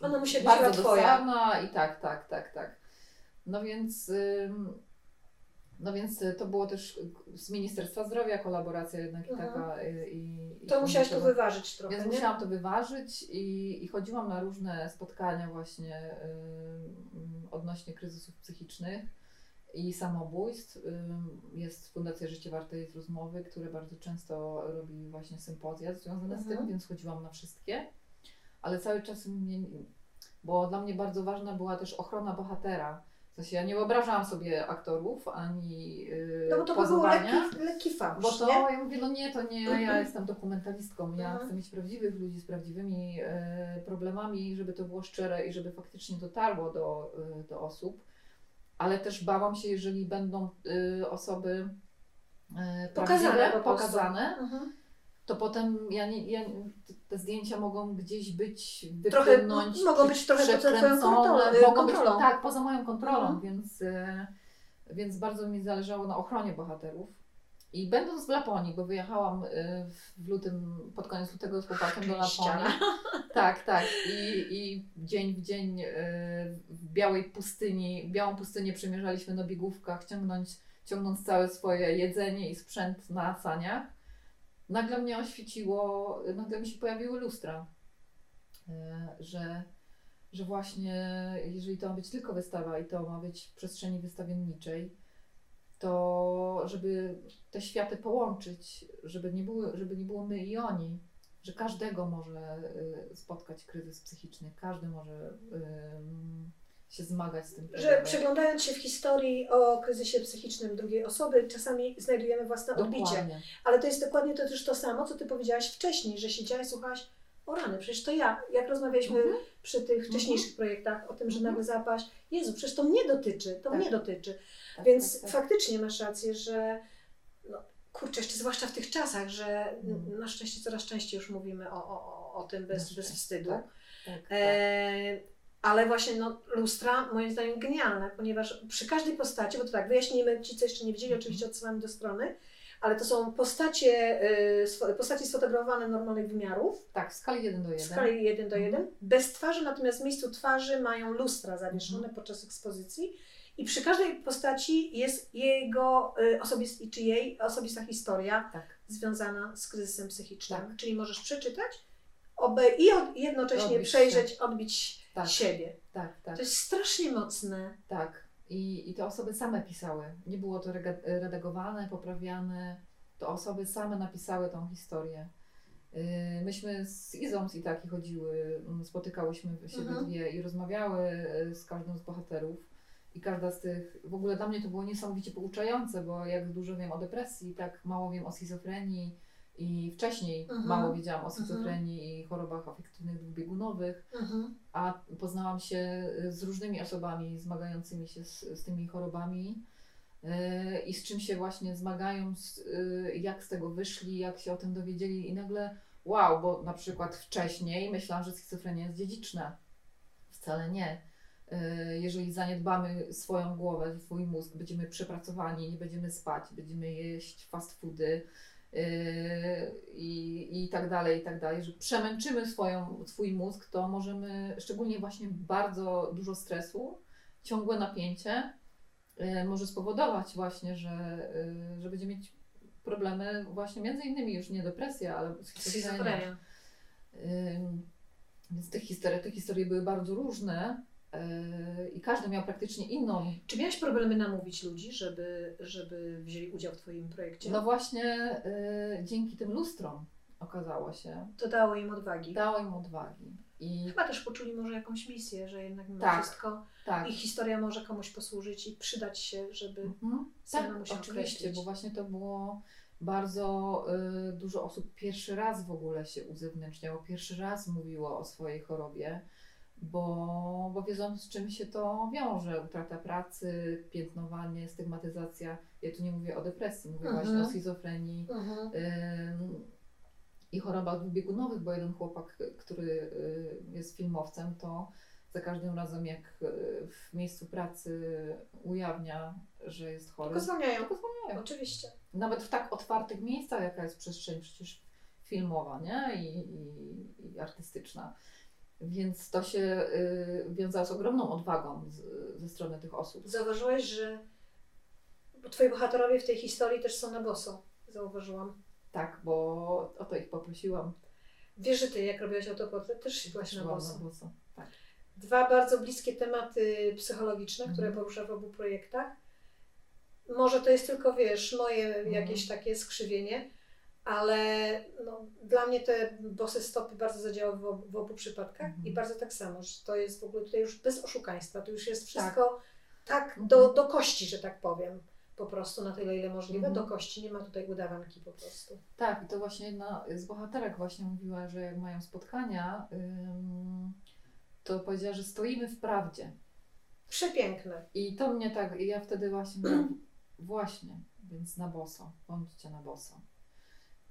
ona musi być bardzo dosadna i tak, tak, tak, tak. No więc, no więc to było też z Ministerstwa Zdrowia kolaboracja jednak i taka. I, i to musiałaś to wyważyć trochę, więc nie? Musiałam to wyważyć i, i chodziłam na różne spotkania właśnie odnośnie kryzysów psychicznych i samobójstw. Jest Fundacja Życie Warte jest Rozmowy, które bardzo często robi właśnie sympozja związane mhm. z tym, więc chodziłam na wszystkie. Ale cały czas mnie, bo dla mnie bardzo ważna była też ochrona bohatera. W sensie ja nie wyobrażałam sobie aktorów, ani no bo to pozowania. To by był lekki, lekki fałsz, bo to, nie? Ja mówię, no nie, to nie, ja mhm. jestem dokumentalistką, ja mhm. chcę mieć prawdziwych ludzi z prawdziwymi problemami, żeby to było szczere i żeby faktycznie dotarło do, do osób. Ale też bałam się, jeżeli będą y, osoby y, pokazane, pokazane uh-huh. to potem ja nie, ja, te zdjęcia mogą gdzieś być, wypłynąć, trochę, mogą być trochę poza twoją kontrolą, mogą być, tak, poza moją kontrolą, uh-huh. więc, y, więc bardzo mi zależało na ochronie bohaterów I będąc w Laponii, bo wyjechałam w lutym, pod koniec lutego z chłopakiem do Laponii. Tak, tak. I, i dzień w dzień w białej pustyni, białą pustynię przemierzaliśmy na biegówkach, ciągnąć, ciągnąc całe swoje jedzenie i sprzęt na saniach. Nagle mnie oświeciło, nagle mi się pojawiły lustra, że, że właśnie jeżeli to ma być tylko wystawa i to ma być w przestrzeni wystawienniczej, to żeby te światy połączyć, żeby nie były, żeby nie było my i oni, że każdego może spotkać kryzys psychiczny, każdy może um, się zmagać z tym. Że przeglądając się w historii o kryzysie psychicznym drugiej osoby, czasami znajdujemy własne odbicie. Ale to jest dokładnie to też to samo, co ty powiedziałaś wcześniej, że siedziałaś, słuchałaś, o rany, przecież to ja, jak rozmawialiśmy mhm. przy tych wcześniejszych mhm. projektach o tym, że nagle zapaść, Jezu, przecież to mnie dotyczy, to tak. mnie dotyczy. Tak, Więc tak, tak. faktycznie masz rację, że no, kurczę, jeszcze zwłaszcza w tych czasach, że mm. na szczęście coraz częściej już mówimy o, o, o tym bez, bez wstydu. Tak, tak, tak. E, ale właśnie no, lustra moim zdaniem genialne, ponieważ przy każdej postaci, bo to tak, wyjaśnijmy ci, co jeszcze nie widzieli, oczywiście odsyłamy do strony, ale to są postacie, y, postacie sfotografowane normalnych wymiarów. Tak, w skali jeden do jeden. W skali jeden do jeden. Mm. Bez twarzy, natomiast w miejscu twarzy mają lustra zawieszone mm. podczas ekspozycji. I przy każdej postaci jest jego y, osobista, czy jej osobista historia tak. związana z kryzysem psychicznym. Tak. Czyli możesz przeczytać obe, i od, jednocześnie odbić przejrzeć, się. odbić tak. siebie. Tak, tak. To jest strasznie mocne. Tak. I, i to osoby same pisały. Nie było to rega- redagowane, poprawiane. To osoby same napisały tą historię. Myśmy z Izą z Itaki chodziły, spotykałyśmy się mhm. dwie i rozmawiały z każdą z bohaterów. I każda z tych, w ogóle dla mnie to było niesamowicie pouczające, bo jak dużo wiem o depresji, tak mało wiem o schizofrenii i wcześniej uh-huh. mało wiedziałam o schizofrenii uh-huh. i chorobach afektywnych dwubiegunowych, uh-huh. a poznałam się z różnymi osobami zmagającymi się z, z tymi chorobami yy, i z czym się właśnie zmagają, z, yy, jak z tego wyszli, jak się o tym dowiedzieli i nagle wow, bo na przykład wcześniej myślałam, że schizofrenia jest dziedziczna, wcale nie. Jeżeli zaniedbamy swoją głowę, swój mózg, będziemy przepracowani, nie będziemy spać, będziemy jeść fast foody yy, i, i tak dalej, i tak dalej, że przemęczymy swoją, swój mózg, to możemy, szczególnie właśnie bardzo dużo stresu, ciągłe napięcie yy, może spowodować właśnie, że, yy, że będziemy mieć problemy właśnie między innymi już nie depresja, ale schizofrenia. Yy, więc te historie, te historie były bardzo różne. I każdy miał praktycznie inną. Czy miałaś problemy namówić ludzi, żeby, żeby wzięli udział w twoim projekcie? No właśnie y, dzięki tym lustrom okazało się. To dało im odwagi. Dało im odwagi. I... Chyba też poczuli może jakąś misję, że jednak mimo tak, wszystko tak. ich historia może komuś posłużyć i przydać się, żeby mhm. samemu się określić. Oczywiście, bo właśnie to było bardzo y, dużo osób pierwszy raz w ogóle się uzewnętrzniało, pierwszy raz mówiło o swojej chorobie. Bo, bo wiedzą, z czym się to wiąże, utrata pracy, piętnowanie, stygmatyzacja. Ja tu nie mówię o depresji, mówię uh-huh. właśnie o schizofrenii uh-huh. ym, i chorobach dwubiegunowych, bo jeden chłopak, który y, jest filmowcem, to za każdym razem jak y, w miejscu pracy ujawnia, że jest chory, tylko zwalniają. Tylko zwalniają. Oczywiście. Nawet w tak otwartych miejscach, jaka jest przestrzeń przecież filmowa, nie? I, i, i artystyczna. Więc to się y, wiązało z ogromną odwagą z, ze strony tych osób. Zauważyłaś, że twoi bohaterowie w tej historii też są na boso, zauważyłam. Tak, bo o to ich poprosiłam. Wiesz, że ty jak robiłaś autoportret, też się byłaś na boso. Na boso. Tak. Dwa bardzo bliskie tematy psychologiczne, które mhm. porusza w obu projektach. Może to jest tylko, wiesz, moje mhm. jakieś takie skrzywienie. Ale no, dla mnie te bose stopy bardzo zadziałały w obu, w obu przypadkach mhm. i bardzo tak samo, że to jest w ogóle tutaj już bez oszukaństwa, to już jest wszystko tak, tak mhm. do, do kości, że tak powiem, po prostu na tyle ile możliwe, mhm. do kości, nie ma tutaj udawanki po prostu. Tak i to właśnie jedna z bohaterek właśnie mówiła, że jak mają spotkania, ym, to powiedziała, że stoimy w prawdzie. Przepiękne. I to mnie tak, i ja wtedy właśnie mówiłam, właśnie, więc na boso, bądźcie na boso.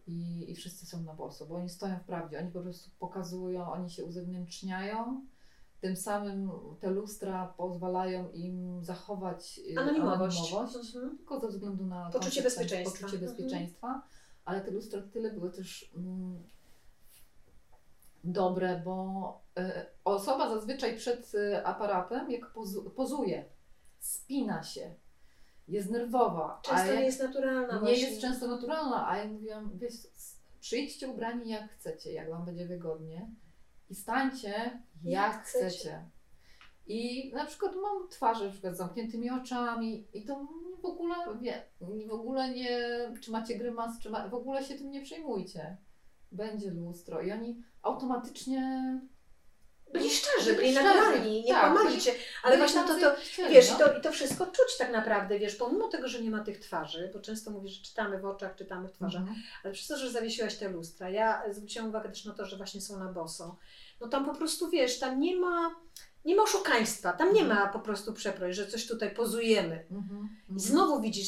I, I wszyscy są na boso, bo oni stoją w prawdzie, oni po prostu pokazują, oni się uzewnętrzniają, Tym samym te lustra pozwalają im zachować anonimowość, anonimowość mhm. tylko ze względu na poczucie bezpieczeństwa, poczucie bezpieczeństwa. Mhm. Ale te lustra tyle były też mm, dobre, bo y, osoba zazwyczaj przed y, aparatem, jak pozu- pozuje, spina się, jest nerwowa. Często nie jest naturalna. Nie właśnie. jest często naturalna, a ja mówiłam, wiesz, przyjdźcie ubrani jak chcecie, jak wam będzie wygodnie. I stańcie jak, jak chcecie. chcecie. I na przykład mam twarze na przykład z zamkniętymi oczami i to w ogóle wie, w ogóle nie, czy macie grymas, czy ma, w ogóle się tym nie przejmujcie. Będzie lustro i oni automatycznie... Byli szczerzy, byli naturalni, nie kłamali cię, ale właśnie to, to wiesz, i to, to wszystko czuć tak naprawdę, wiesz, pomimo tego, że nie ma tych twarzy, bo często mówisz, że czytamy w oczach, czytamy w twarzach, mm-hmm. ale przez to, że zawiesiłaś te lustra, ja zwróciłam uwagę też na to, że właśnie są na boso, no tam po prostu, wiesz, tam nie ma, nie ma oszukaństwa, tam nie mm-hmm. ma po prostu przeproś, że coś tutaj pozujemy. Mm-hmm. I znowu widzisz,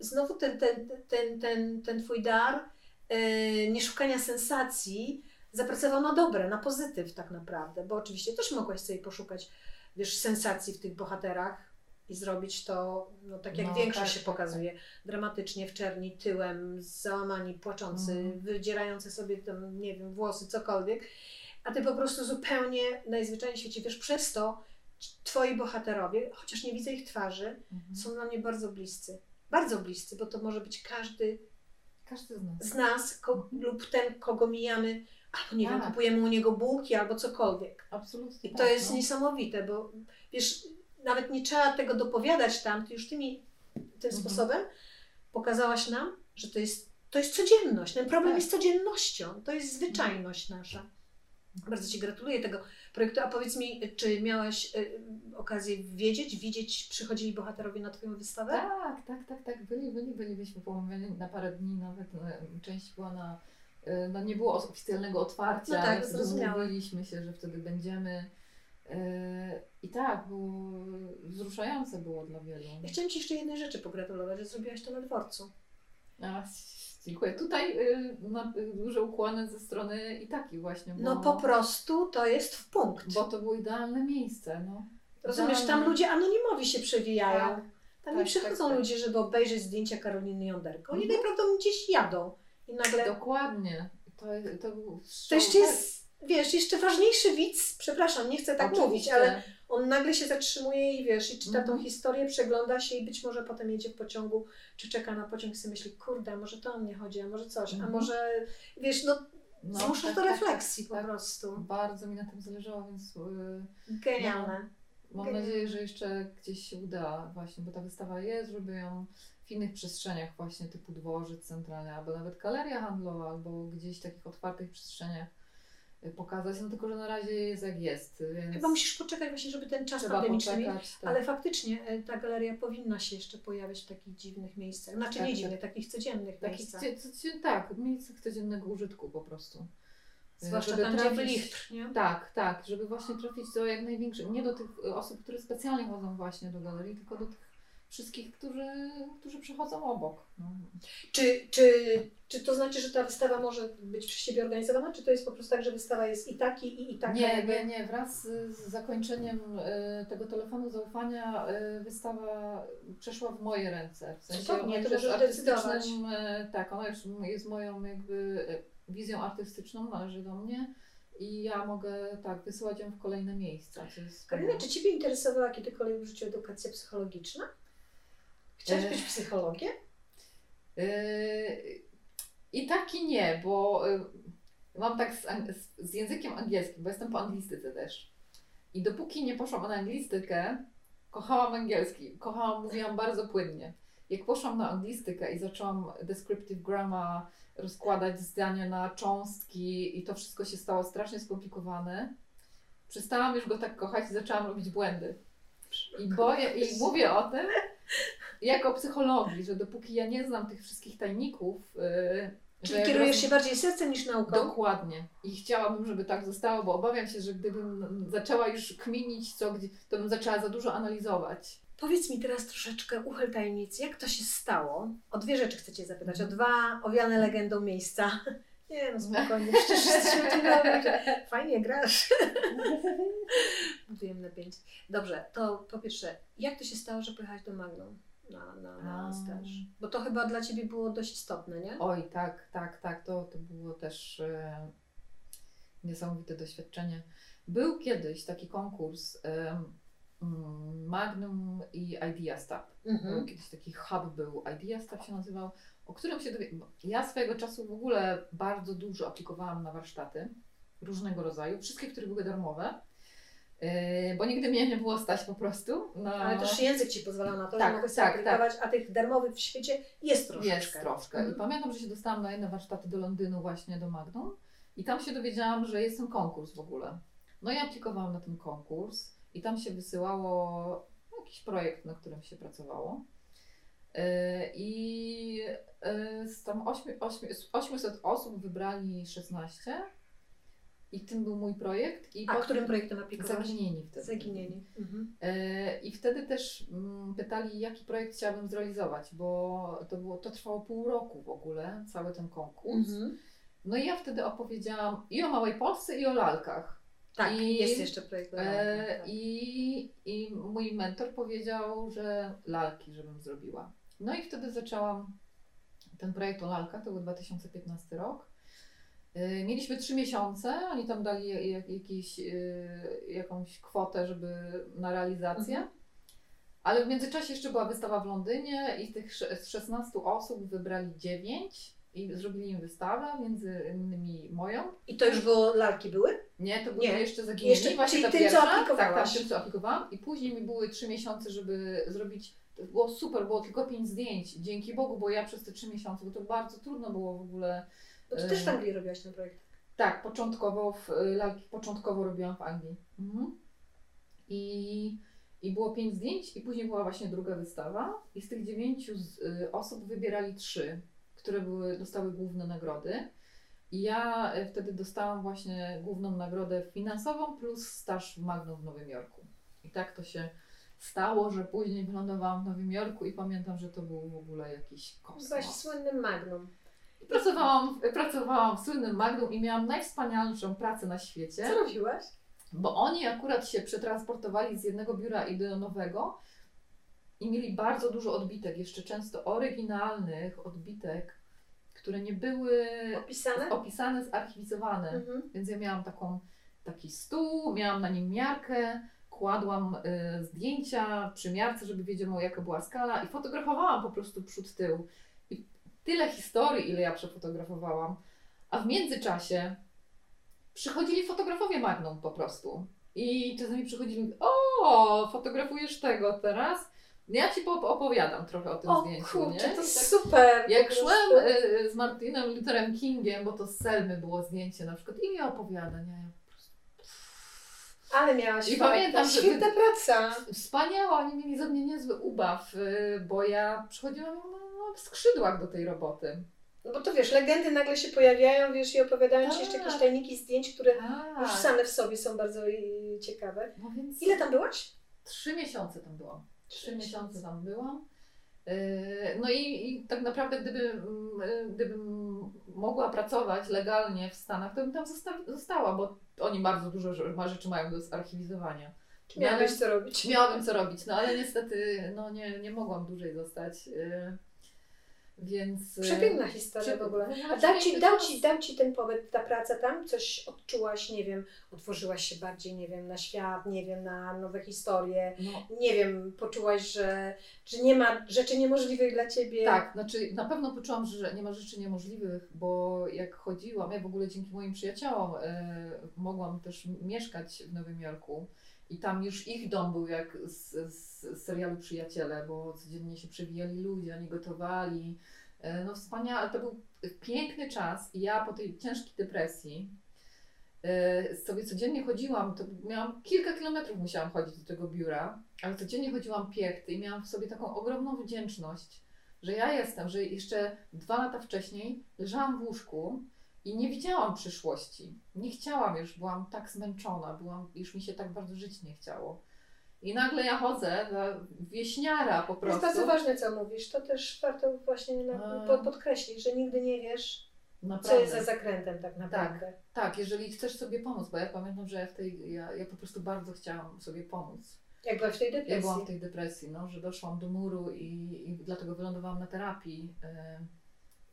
znowu ten, ten, ten, ten, ten, ten twój dar yy, nieszukania sensacji, zapracował na dobre, na pozytyw tak naprawdę, bo oczywiście też mogłaś sobie poszukać, wiesz, sensacji w tych bohaterach i zrobić to, no tak jak no, większość tak, się tak, pokazuje, tak. dramatycznie, w czerni, tyłem, załamani, płaczący, mm. wydzierający sobie tam, nie wiem, włosy, cokolwiek, a ty po prostu zupełnie najzwyczajniej w świecie, wiesz, przez to twoi bohaterowie, chociaż nie widzę ich twarzy, mm-hmm. są dla mnie bardzo bliscy, bardzo bliscy, bo to może być każdy, każdy z nas, z nas ko- mm-hmm. lub ten, kogo mijamy, albo nie tak. wiem, kupujemy u niego bułki albo cokolwiek. Absolutnie. I to tak, jest no. niesamowite, bo wiesz, nawet nie trzeba tego dopowiadać tam, ty już tymi, tym mhm. sposobem pokazałaś nam, że to jest, to jest codzienność, ten problem tak. jest codziennością, to jest zwyczajność mhm. nasza. Bardzo ci gratuluję tego projektu, a powiedz mi, czy miałaś y, okazję wiedzieć, widzieć, przychodzili bohaterowie na twoją wystawę? Tak, tak, tak, tak, byli, byli, byli, byliśmy pomawiani na parę dni, nawet część była na... No nie było oficjalnego otwarcia, no tak, ale zrozumieliśmy się, że wtedy będziemy. Yy, I tak, było wzruszające było dla wielu. Ja chciałam ci jeszcze jednej rzeczy pogratulować, że zrobiłaś to na dworcu. A, dziękuję. Tutaj yy, na, duże ukłony ze strony Itaki właśnie. Bo, no po prostu to jest w punkt. Bo to było idealne miejsce. No. Rozumiesz, tam ludzie anonimowi się przewijają. Tak, tam tak, nie przychodzą tak, tak. ludzie, żeby obejrzeć zdjęcia Karoliny Jonderko. Oni mhm. najprawdopodobniej gdzieś jadą. I nagle... Dokładnie. To, to, był to jeszcze jest, wiesz, jeszcze ważniejszy widz, przepraszam, nie chcę tak Oczywiście. mówić, ale on nagle się zatrzymuje i wiesz, i czyta mm-hmm. tą historię, przegląda się i być może potem jedzie w pociągu, czy czeka na pociąg i sobie myśli, kurde, a może to o mnie chodzi, a może coś, mm-hmm. a może, wiesz, no, no zmusza tak, do refleksji tak, po tak, prostu. Tak, bardzo mi na tym zależało, więc... Yy, Genialne. No, mam Genialne. nadzieję, że jeszcze gdzieś się uda właśnie, bo ta wystawa jest, żeby ją... w innych przestrzeniach właśnie typu dworzec centralny, albo nawet galeria handlowa, albo gdzieś w takich otwartych przestrzeniach pokazać, no tylko że na razie jest jak jest. Więc chyba musisz poczekać właśnie, żeby ten czas pandemiczny, poczekać, tak. ale faktycznie ta galeria powinna się jeszcze pojawiać w takich dziwnych miejscach, znaczy tak, nie dziwnych, tak. takich codziennych takich miejscach. Codzien- tak, miejscach codziennego użytku po prostu. Zwłaszcza tam, trafić, gdzie litr, nie? Tak, tak, żeby właśnie trafić do jak największych, nie do tych osób, które specjalnie chodzą właśnie do galerii, tylko do tych wszystkich, którzy, którzy przychodzą obok. No. Czy, czy, czy to znaczy, że ta wystawa może być przez siebie organizowana, czy to jest po prostu tak, że wystawa jest i taki i, i taka? Nie, nie, nie. Wraz z zakończeniem y, tego telefonu zaufania y, wystawa przeszła w moje ręce. W sensie ona już jest artystycznym, y, tak, ona już jest moją jakby wizją artystyczną, należy do mnie. I ja mogę tak wysyłać ją w kolejne miejsca. Karolina, czy ciebie interesowała kiedykolwiek w życiu edukacja psychologiczna? Chciałaś być psychologiem? Yy, I tak i nie, bo yy, mam tak z, z językiem angielskim, bo jestem po anglistyce też. I dopóki nie poszłam na anglistykę, kochałam angielski, kochałam, mówiłam bardzo płynnie. Jak poszłam na anglistykę i zaczęłam descriptive grammar, rozkładać zdania na cząstki i to wszystko się stało strasznie skomplikowane, przestałam już go tak kochać i zaczęłam robić błędy. I boję, i mówię o tym jako psychologii, że dopóki ja nie znam tych wszystkich tajników... Yy, Czyli kierujesz roz... się bardziej sercem niż nauką? Dokładnie. I chciałabym, żeby tak zostało, bo obawiam się, że gdybym zaczęła już kminić, co, gdzie, to bym zaczęła za dużo analizować. Powiedz mi teraz troszeczkę, uchyl tajemnicy, jak to się stało? O dwie rzeczy chcę cię zapytać, o dwa owiane legendą miejsca. Nie no, spokojnie, przecież jesteśmy tu na... Fajnie grasz. montujemy na pięć. Dobrze, to po pierwsze, jak to się stało, że pojechałaś do Magnum na, na, na staż? Bo to chyba dla Ciebie było dość istotne, nie? Oj, tak, tak, tak. To, to było też e, niesamowite doświadczenie. Był kiedyś taki konkurs e, Magnum i Ideas Tab. Mhm. Kiedyś taki hub był, Ideas Tab się nazywał, o którym się dowie... Ja swojego czasu w ogóle bardzo dużo aplikowałam na warsztaty różnego rodzaju, wszystkie, które były darmowe, bo nigdy mnie nie było stać po prostu. No... Ale też język Ci pozwalał na to, tak, że mogłeś tak, aplikować, tak. A tych darmowych w świecie jest troszeczkę. Jest troszkę. Mhm. I pamiętam, że się dostałam na jedne warsztaty do Londynu właśnie, do Magnum i tam się dowiedziałam, że jest ten konkurs w ogóle. No i aplikowałam na ten konkurs. I tam się wysyłało jakiś projekt, na którym się pracowało. I z tam ośmiuset osób wybrali szesnaście. I tym był mój projekt. I a którym projektem aplikowałaś? Zaginieni wtedy. Zaginieni. Mhm. I wtedy też pytali, jaki projekt chciałabym zrealizować, bo to, było, to trwało pół roku w ogóle, cały ten konkurs. Mhm. No i ja wtedy opowiedziałam i o Małej Polsce, i o lalkach. Tak, I, jest jeszcze projekt do lalki, tak. i, I mój mentor powiedział, że lalki, żebym zrobiła. No i wtedy zaczęłam ten projekt o lalkach, to był dwa tysiące piętnasty rok. Mieliśmy trzy miesiące, oni tam dali jakiś, jakąś kwotę, żeby na realizację. Mhm. Ale w międzyczasie jeszcze była wystawa w Londynie i z tych szesnastu osób wybrali dziewięć. I zrobili im wystawę, między innymi moją. I to już było, lalki były? Nie, to były jeszcze Zaginieni. Jeszcze, właśnie czyli ta tym, co aplikowałaś. Tak, tym, co aplikowałam. I później mi były trzy miesiące, żeby zrobić, to było super, było tylko pięć zdjęć. Dzięki Bogu, bo ja przez te trzy miesiące, bo to bardzo trudno było w ogóle. No to też w Anglii robiłaś ten projekt. Tak, początkowo w, lalki początkowo robiłam w Anglii. Mhm. I, I było pięć zdjęć i później była właśnie druga wystawa. I z tych dziewięciu z, y, osób wybierali trzy, które były, dostały główne nagrody. I ja wtedy dostałam właśnie główną nagrodę finansową plus staż w Magnum w Nowym Jorku. I tak to się stało, że później wylądowałam w Nowym Jorku i pamiętam, że to był w ogóle jakiś kosmos. Byłaś słynnym Magnum. I pracowałam, pracowałam w słynnym Magnum i miałam najwspanialszą pracę na świecie. Co robiłaś? Bo oni akurat się przetransportowali z jednego biura i do nowego. I mieli bardzo dużo odbitek, jeszcze często oryginalnych odbitek, które nie były opisane, opisane zarchiwizowane. Mhm. Więc ja miałam taką, taki stół, miałam na nim miarkę, kładłam y, zdjęcia przy miarce, żeby wiedziano, jaka była skala i fotografowałam po prostu przód, tył. I tyle historii, ile ja przefotografowałam. A w międzyczasie przychodzili fotografowie Magnum po prostu. I czasami przychodzili, o, fotografujesz tego teraz? Ja Ci opowiadam trochę o tym o, zdjęciu, kurczę, nie? To tak, super! Jak szłem z Martinem Lutherem Kingiem, bo to z Selmy było zdjęcie na przykład i mi opowiada, nie? Ja po prostu... Ale miałaś i pamiętam, że świetna praca! Wspaniała, oni mieli ze mnie niezły ubaw, bo ja przychodziłam w skrzydłach do tej roboty. No bo to wiesz, legendy nagle się pojawiają, wiesz, i opowiadają Ci jeszcze jakieś tajniki zdjęć, które tak. już same w sobie są bardzo ciekawe. No więc... Ile tam byłaś? Trzy miesiące tam byłam. Trzy miesiące tam byłam. No i, i tak naprawdę gdybym, gdybym mogła pracować legalnie w Stanach, to bym tam została, bo oni bardzo dużo rzeczy mają do zarchiwizowania. Czy miałabyś co robić? Miałabym co robić, no ale niestety no nie, nie mogłam dłużej zostać. Więc... Przepiękna historia Prze... w ogóle. A dał ci, dał, ci, dał ci ten pobyt, ta praca tam? Coś odczułaś, nie wiem, otworzyłaś się bardziej, nie wiem, na świat, nie wiem, na nowe historie, no. nie wiem, poczułaś, że, że nie ma rzeczy niemożliwych dla Ciebie? Tak, znaczy na pewno poczułam, że nie ma rzeczy niemożliwych, bo jak chodziłam, ja w ogóle dzięki moim przyjaciołom e, mogłam też mieszkać w Nowym Jorku i tam już ich dom był jak z, z serialu Przyjaciele, bo codziennie się przewijali ludzie, oni gotowali. No wspaniale, to był piękny czas i ja po tej ciężkiej depresji sobie codziennie chodziłam, to miałam kilka kilometrów musiałam chodzić do tego biura, ale codziennie chodziłam piechty i miałam w sobie taką ogromną wdzięczność, że ja jestem, że jeszcze dwa lata wcześniej leżałam w łóżku i nie widziałam przyszłości. Nie chciałam już, byłam tak zmęczona, byłam, już mi się tak bardzo żyć nie chciało. I nagle ja chodzę, wieśniara po prostu. To jest bardzo ważne, co mówisz, to też warto właśnie podkreślić, że nigdy nie wiesz, Naprawdę. Co jest za zakrętem tak naprawdę. Tak, tak, jeżeli chcesz sobie pomóc, bo ja pamiętam, że ja, w tej, ja, ja po prostu bardzo chciałam sobie pomóc. Jak byłaś w tej depresji? Ja byłam w tej depresji, no, że doszłam do muru i, i dlatego wylądowałam na terapii.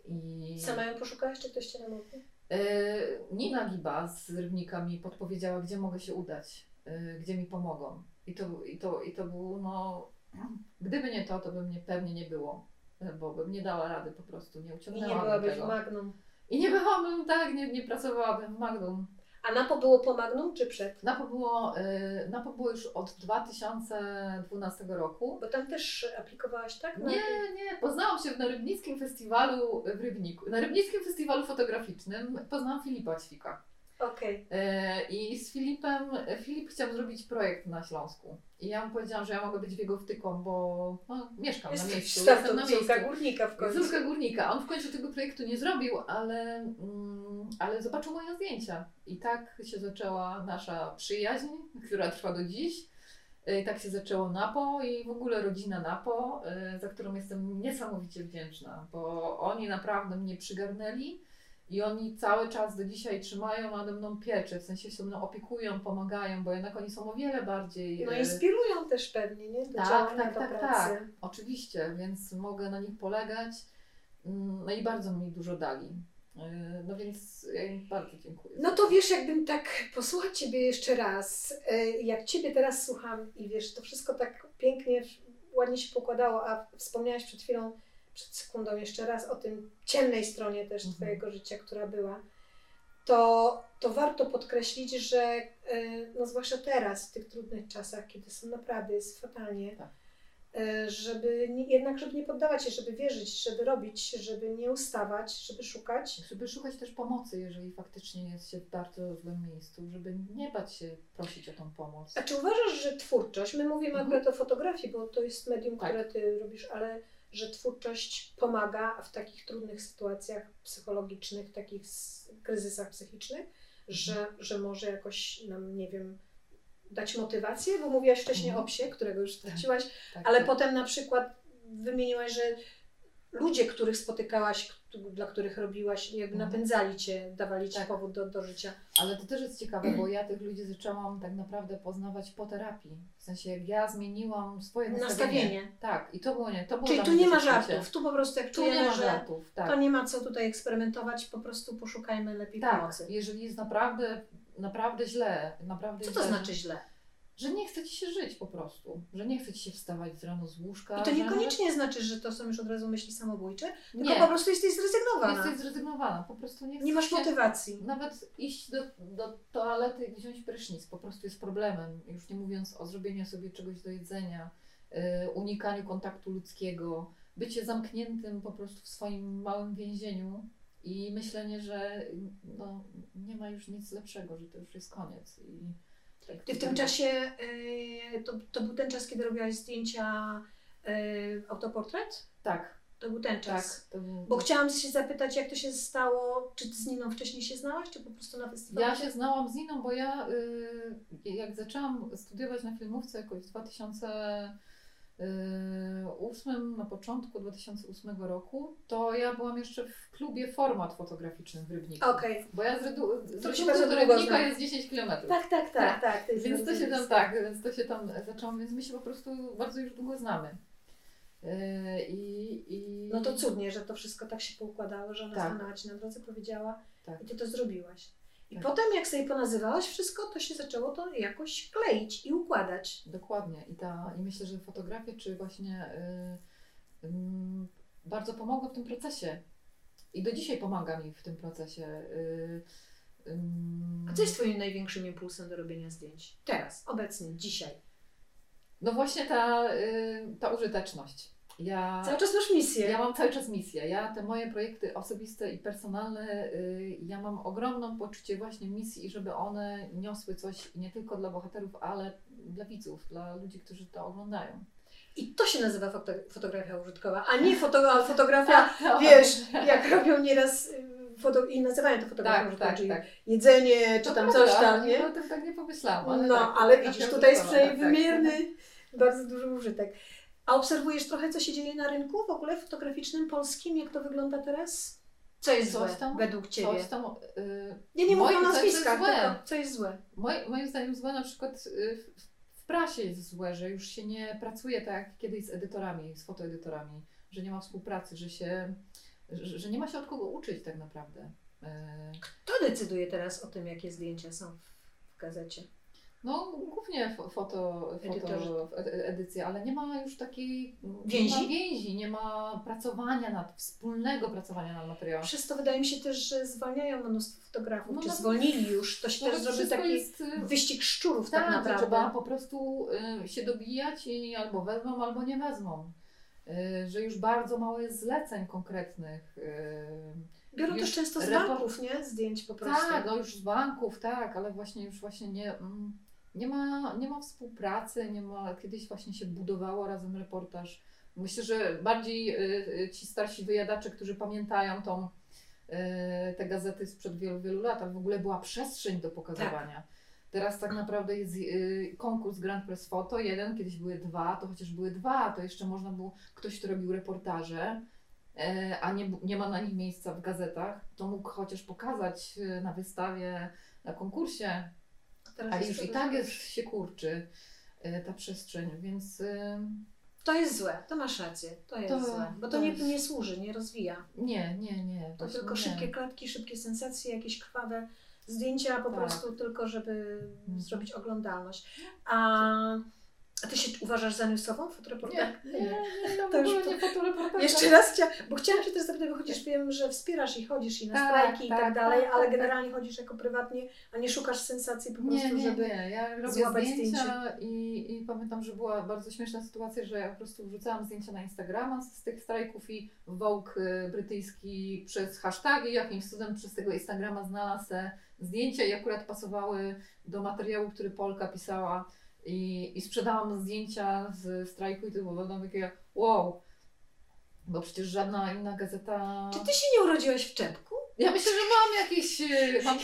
I... Sama ją poszukałaś, czy ktoś Cię namówił? Nina Giba z Rybnika mi podpowiedziała, gdzie mogę się udać, gdzie mi pomogą. I to, i to, i to było, no, gdyby nie to, to by mnie pewnie nie było, bo bym nie dała rady po prostu, nie uciągnęłam tego. I nie byłabyś w Magnum. I nie byłabym, tak, nie, nie pracowałabym w Magnum. A Napo było po Magnum czy przed? Napo było, Napo było już od dwa tysiące dwunastego roku. Bo tam też aplikowałaś, tak? Na... Nie, nie. Poznałam się na Rybnickim Festiwalu w Rybniku. Na Rybnickim Festiwalu Fotograficznym poznałam Filipa Ćwika. Okej. Okay. I z Filipem, Filip chciał zrobić projekt na Śląsku. I ja mu powiedziałam, że ja mogę być w jego wtyką, bo no, mieszkam jest na miejscu. Jestem na miejscu. Górnika w końcu. Córka górnika. On w końcu tego projektu nie zrobił, ale, mm, ale zobaczył moje zdjęcia. I tak się zaczęła nasza przyjaźń, która trwa do dziś. I tak się zaczęło Napo i w ogóle rodzina Napo, za którą jestem niesamowicie wdzięczna, bo oni naprawdę mnie przygarnęli. I oni cały czas do dzisiaj trzymają nade mną pieczę, w sensie się mną opiekują, pomagają, bo jednak oni są o wiele bardziej... No inspirują też pewnie, nie? Do tak, tak, tak, pracy. Tak, oczywiście, więc mogę na nich polegać, no i bardzo mi dużo dali. No więc ja im bardzo dziękuję. No to wiesz, jakbym tak posłuchała Ciebie jeszcze raz, jak Ciebie teraz słucham i wiesz, to wszystko tak pięknie, ładnie się pokładało, a wspomniałaś przed chwilą, przed sekundą jeszcze raz o tym ciemnej stronie też mhm. Twojego życia, która była, to, to warto podkreślić, że no zwłaszcza teraz, w tych trudnych czasach, kiedy są naprawdę, jest fatalnie, tak. żeby nie, jednak żeby nie poddawać się, żeby wierzyć, żeby robić, żeby nie ustawać, żeby szukać. Żeby szukać też pomocy, jeżeli faktycznie jest się w bardzo złym miejscu, żeby nie bać się prosić o tą pomoc. A czy uważasz, że twórczość, my mówimy mhm. akurat o fotografii, bo to jest medium, tak. które Ty robisz, ale że twórczość pomaga w takich trudnych sytuacjach psychologicznych, takich kryzysach psychicznych, że, że może jakoś nam, nie wiem, dać motywację, bo mówiłaś wcześniej o psie, którego już straciłaś, tak, tak, ale tak. potem na przykład wymieniłaś, że ludzie, których spotykałaś, dla których robiłaś, jakby napędzali Cię, dawali Ci tak. powód do, do życia. Ale to też jest ciekawe, bo ja tych ludzi zaczęłam tak naprawdę poznawać po terapii. W sensie jak ja zmieniłam swoje nastawienie. nastawienie. Tak, i to było nie. To było Czyli tu nie ma żartów, tu po prostu jak czujemy, nie ma żartów, tak. to nie ma co tutaj eksperymentować, po prostu poszukajmy lepiej tak, pomocy. Jeżeli jest naprawdę, naprawdę źle. Naprawdę co to źle, znaczy źle? Że nie chce Ci się żyć po prostu, że nie chce Ci się wstawać z rano z łóżka. I to niekoniecznie że... znaczy, że to są już od razu myśli samobójcze, tylko nie. po prostu jesteś zrezygnowana. Jesteś zrezygnowana, po prostu nie chcesz. Nie masz motywacji. Nawet iść do, do toalety i wziąć prysznic po prostu jest problemem, już nie mówiąc o zrobieniu sobie czegoś do jedzenia, yy, unikaniu kontaktu ludzkiego, bycie zamkniętym po prostu w swoim małym więzieniu i myślenie, że no, nie ma już nic lepszego, że to już jest koniec. I... Tak, Ty w tym czasie, y, to, to był ten czas, kiedy robiłaś zdjęcia y, autoportret? Tak. To był ten czas. Tak, to był... Bo chciałam się zapytać, jak to się stało, czy Ty z Niną wcześniej się znałaś, czy po prostu na festiwalu? Ja się znałam z Niną, bo ja y, jak zaczęłam studiować na filmówce jakoś w dwa tysiące ósmym, na początku dwa tysiące ósmego roku, to ja byłam jeszcze w klubie Format Fotograficzny w Rybniku. Okej. Okay. Bo ja z Rybnika do Rybnika jest dziesięć kilometrów. Tak, tak, tak. tak. tak to więc to się tam tak, więc to się tam zaczęło, więc my się po prostu bardzo już długo znamy. I, i... No to cudnie, że to wszystko tak się poukładało, że ona tak. stanęła Ci na drodze, powiedziała tak. i Ty to zrobiłaś. I tak. potem jak sobie ponazywałaś wszystko, to się zaczęło to jakoś kleić i układać. Dokładnie. I, ta, i myślę, że fotografie czy właśnie yy, yy, bardzo pomogły w tym procesie. I do dzisiaj pomaga mi w tym procesie. Yy, yy. A co jest Twoim największym impulsem do robienia zdjęć? Teraz, obecnie, dzisiaj. No właśnie ta, yy, ta użyteczność. Ja, cały czas masz misję. Ja mam cały czas misję. Ja te moje projekty osobiste i personalne, yy, ja mam ogromne poczucie właśnie misji, żeby one niosły coś nie tylko dla bohaterów, ale dla widzów, dla ludzi, którzy to oglądają. I to się nazywa foto fotografia użytkowa, a nie foto fotografia, wiesz, jak robią nieraz foto i nazywają to fotografią użytkową, tak, czyli tak. jedzenie, czy tam coś tam, nie? No to tak nie pomyślałam. Ale no, tak, ale widzisz, tutaj jest tak, wymierny, tak. bardzo duży użytek. A obserwujesz trochę, co się dzieje na rynku w ogóle fotograficznym polskim? Jak to wygląda teraz? Co jest złe według Ciebie? Co z tą, yy, ja nie mówię o nazwiskach, tylko co jest złe. Moi, moim zdaniem złe na przykład w, w prasie jest złe, że już się nie pracuje tak jak kiedyś z edytorami, z fotoedytorami, że nie ma współpracy, że, się, że, że nie ma się od kogo uczyć tak naprawdę. Yy. Kto decyduje teraz o tym, jakie zdjęcia są w gazecie? No głównie foto, foto edycje, ale nie ma już takiej więzi? Nie ma więzi, nie ma pracowania nad, wspólnego pracowania nad materiałem. Przez to wydaje mi się też, że zwalniają mnóstwo fotografów, no, czy zwolnili już, to się no, też zrobi taki jest, wyścig szczurów tak, tak naprawdę. Trzeba po prostu y, się dobijać i albo wezmą, albo nie wezmą. Y, że już bardzo mało jest zleceń konkretnych. Y, Biorą też często z banków, nie? Zdjęć po prostu. Tak, no już z banków, tak, ale właśnie już właśnie nie... Mm, Nie ma, nie ma współpracy, nie ma, kiedyś właśnie się budowało razem reportaż. Myślę, że bardziej y, ci starsi wyjadacze, którzy pamiętają tą, y, te gazety sprzed wielu, wielu lat, a w ogóle była przestrzeń do pokazywania. Tak. Teraz tak naprawdę jest y, konkurs Grand Press Photo, jeden, kiedyś były dwa, to chociaż były dwa, to jeszcze można było, ktoś, kto robił reportaże, y, a nie, nie ma na nich miejsca w gazetach, to mógł chociaż pokazać y, na wystawie, na konkursie. Teraz ale już i tak jest, się kurczy y, ta przestrzeń, więc... Y, to jest złe, to masz rację, to jest to, złe, bo to, to nie, nie służy, nie rozwija. Nie, nie, nie. To tylko nie. Szybkie klatki, szybkie sensacje, jakieś krwawe zdjęcia po tak. prostu tylko, żeby hmm. zrobić oglądalność. A, a Ty się uważasz za newsową fotoreporterkę? Nie, nie, nie, nie, to już nie fotoreporterka. Jeszcze raz chciałam, bo chciałam Cię też zapytać, bo chociaż wiem, że wspierasz i chodzisz i na tak, strajki tak, i tak dalej, tak, ale tak, generalnie tak. chodzisz jako prywatnie, a nie szukasz sensacji po prostu, nie, nie, żeby nie. Ja robię złapać zdjęcia i, i pamiętam, że była bardzo śmieszna sytuacja, że ja po prostu wrzucałam zdjęcia na Instagrama z, z tych strajków i Vogue brytyjski przez hasztagi, jakimś cudem przez tego Instagrama znalazł zdjęcia i akurat pasowały do materiału, który Polka pisała. I, I sprzedałam zdjęcia z strajku i to było takie wow, bo przecież żadna inna gazeta... Czy Ty się nie urodziłaś w czepku? Ja myślę, że mam jakieś... Mam,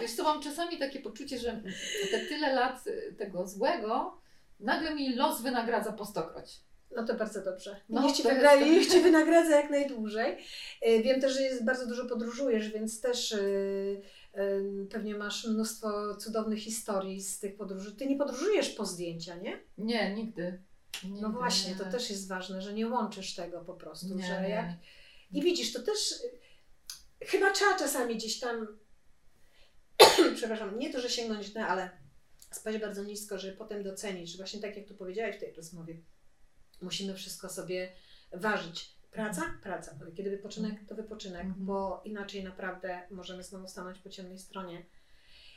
wiesz co, mam czasami takie poczucie, że te tyle lat tego złego nagle mi los wynagradza po stokroć. No to bardzo dobrze. No, niech, ci wygra... to... niech Ci wynagradza jak najdłużej. Wiem też, że jest, bardzo dużo podróżujesz, więc też... Pewnie masz mnóstwo cudownych historii z tych podróży. Ty nie podróżujesz po zdjęcia, nie? Nie, nigdy. nigdy no właśnie, nie. To też jest ważne, że nie łączysz tego po prostu. Nie, że jak... I widzisz, to też chyba trzeba czasami gdzieś tam, przepraszam, nie to, że sięgnąć na, ale spać bardzo nisko, żeby potem docenić, że właśnie tak jak tu powiedziałaś w tej rozmowie, musimy wszystko sobie ważyć. Praca? Praca. Kiedy wypoczynek, to wypoczynek, mm-hmm. bo inaczej naprawdę możemy znowu stanąć po ciemnej stronie.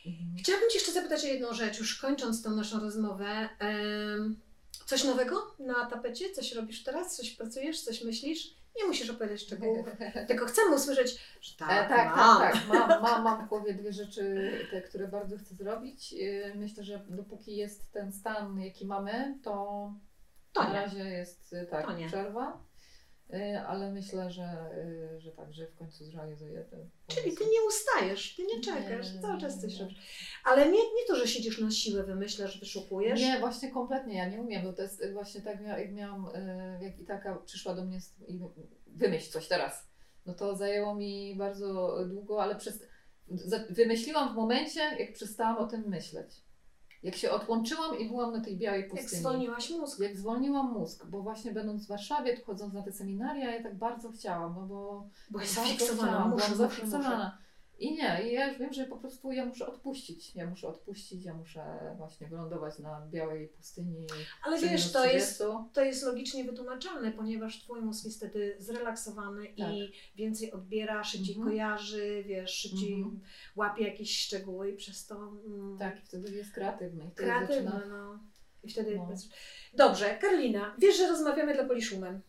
Mm-hmm. Chciałabym Cię jeszcze zapytać o jedną rzecz, już kończąc tą naszą rozmowę. Um, coś nowego na tapecie? Coś robisz teraz? Coś pracujesz? Coś myślisz? Nie musisz opowiadać szczegółów, tylko chcemy usłyszeć, że tak, e, tak, mam. tak, tak, mam, mam, mam w głowie dwie rzeczy, te, które bardzo chcę zrobić. Myślę, że dopóki jest ten stan, jaki mamy, to, to na razie jest tak, przerwa. Ale myślę, że, że tak, że w końcu zrealizuję ten pomysł. Czyli Ty nie ustajesz, Ty nie czekasz, nie, cały czas coś robisz. Ale nie, nie to, że siedzisz na siłę, wymyślasz, wyszukujesz. Nie, właśnie kompletnie, ja nie umiem, bo to jest właśnie tak, jak miałam, jak Itaka przyszła do mnie i wymyśl coś teraz. No to zajęło mi bardzo długo, ale przez, wymyśliłam w momencie, jak przestałam o tym myśleć. Jak się odłączyłam i byłam na tej białej pustyni. Jak zwolniłaś mózg. Jak zwolniłam mózg, bo właśnie będąc w Warszawie, tu chodząc na te seminaria, ja tak bardzo chciałam, no bo... Bo jest zafiksowana, muszę, zafiksowana. I nie, i ja już wiem, że po prostu ja muszę odpuścić, ja muszę odpuścić, ja muszę właśnie wylądować na białej pustyni. Ale wiesz, to jest, to jest logicznie wytłumaczalne, ponieważ Twój mózg jest wtedy zrelaksowany tak. i więcej odbiera, szybciej mm-hmm. kojarzy, wiesz, szybciej mm-hmm. łapie jakieś szczegóły i przez to... Mm, tak, i wtedy jest kreatywny. Wtedy kreatywny, zaczyna... no. I wtedy... No. Dobrze, Karolina, wiesz, że rozmawiamy dla Polish Women.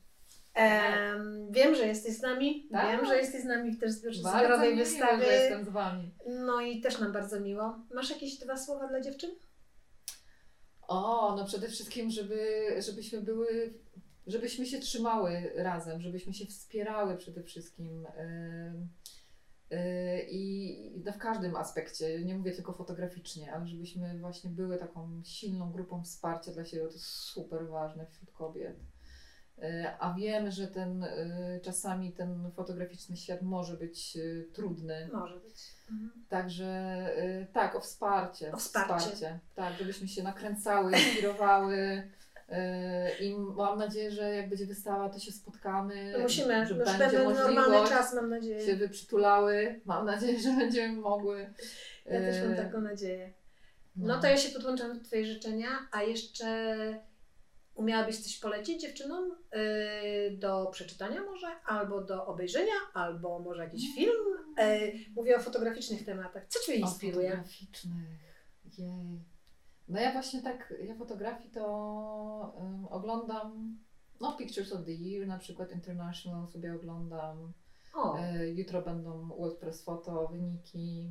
Um, wiem, że jesteś z nami, tak? wiem, że jesteś z nami też w zbiorowej wystawie, miło, że jestem z Wami. No i też nam bardzo miło. Masz jakieś dwa słowa dla dziewczyn? O, no przede wszystkim, żeby, żebyśmy były, żebyśmy się trzymały razem, żebyśmy się wspierały przede wszystkim yy, yy, i no w każdym aspekcie, nie mówię tylko fotograficznie, ale żebyśmy właśnie były taką silną grupą wsparcia dla siebie, to jest super ważne wśród kobiet. A wiem, że ten, czasami ten fotograficzny świat może być trudny. Może być. Mhm. Także tak, o wsparcie. O wsparcie. wsparcie. Tak, żebyśmy się nakręcały, inspirowały. I mam nadzieję, że jak będzie wystawa, to się spotkamy. Musimy, że już będzie normalny czas, mam nadzieję. Się wyprzytulały. Mam nadzieję, że będziemy mogły. Ja też mam taką nadzieję. No, no to ja się podłączam do Twojej życzenia, a jeszcze umiałabyś coś polecić dziewczynom yy, do przeczytania może, albo do obejrzenia, albo może jakiś film. Yy, mówię o fotograficznych tematach. Co Cię inspiruje? O fotograficznych. Jej. No ja właśnie tak, ja fotografii to um, oglądam, no Pictures of the Year na przykład International sobie oglądam. O. Yy, jutro będą World Press Photo, wyniki.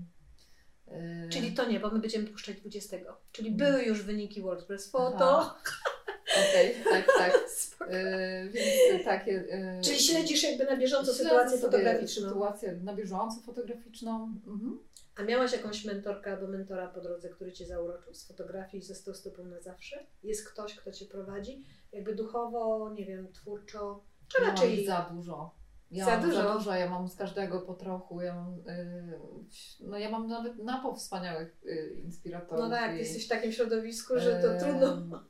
Yy. Czyli to nie, bo my będziemy puszczać dwudziestego. Czyli hmm. były już wyniki World Press Photo. Aha. Okej, okay, tak, tak. Yy, więc takie, yy, czyli śledzisz jakby na bieżąco sytuację fotograficzną. Sytuację na bieżąco fotograficzną. Mhm. A miałaś jakąś mentorkę albo mentora po drodze, który Cię zauroczył z fotografii i został stopą na zawsze? Jest ktoś, kto Cię prowadzi? Jakby duchowo, nie wiem, twórczo? Czy ja raczej... Mam za dużo. Ja za mam dużo? Za dużo, ja mam z każdego po trochu. Ja mam, yy, no ja mam nawet napo wspaniałych yy, inspiratorów. No tak, i, jesteś w takim środowisku, że to yy, trudno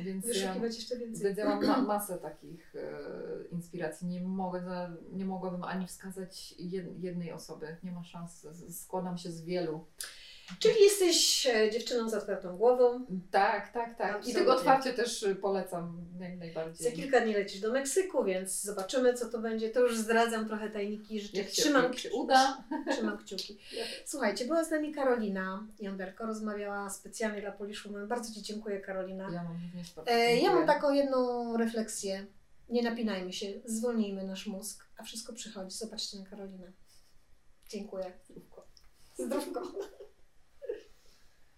więc wyszukiwać ja, jeszcze więcej. Więc ja mam ma- masę takich yy, inspiracji. Nie, mogę, nie mogłabym ani wskazać jednej osoby. Nie ma szans. Składam się z wielu. Czyli jesteś dziewczyną z otwartą głową. Tak, tak, tak. Absolutnie. I tego otwarcie też polecam jak najbardziej. Za kilka dni lecisz do Meksyku, więc zobaczymy, co to będzie. To już zdradzam trochę tajniki. Życzę. Jak się Trzymam kciuki. uda. Trzymam kciuki. Słuchajcie, była z nami Karolina Jonderko, rozmawiała specjalnie dla Polish Woman. Bardzo Ci dziękuję, Karolina. Ja mam również bardzo e, Ja mam taką jedną refleksję. Nie napinajmy się, zwolnijmy nasz mózg, a wszystko przychodzi. Zobaczcie na Karolinę. Dziękuję. Zdrówko. Zdrówko.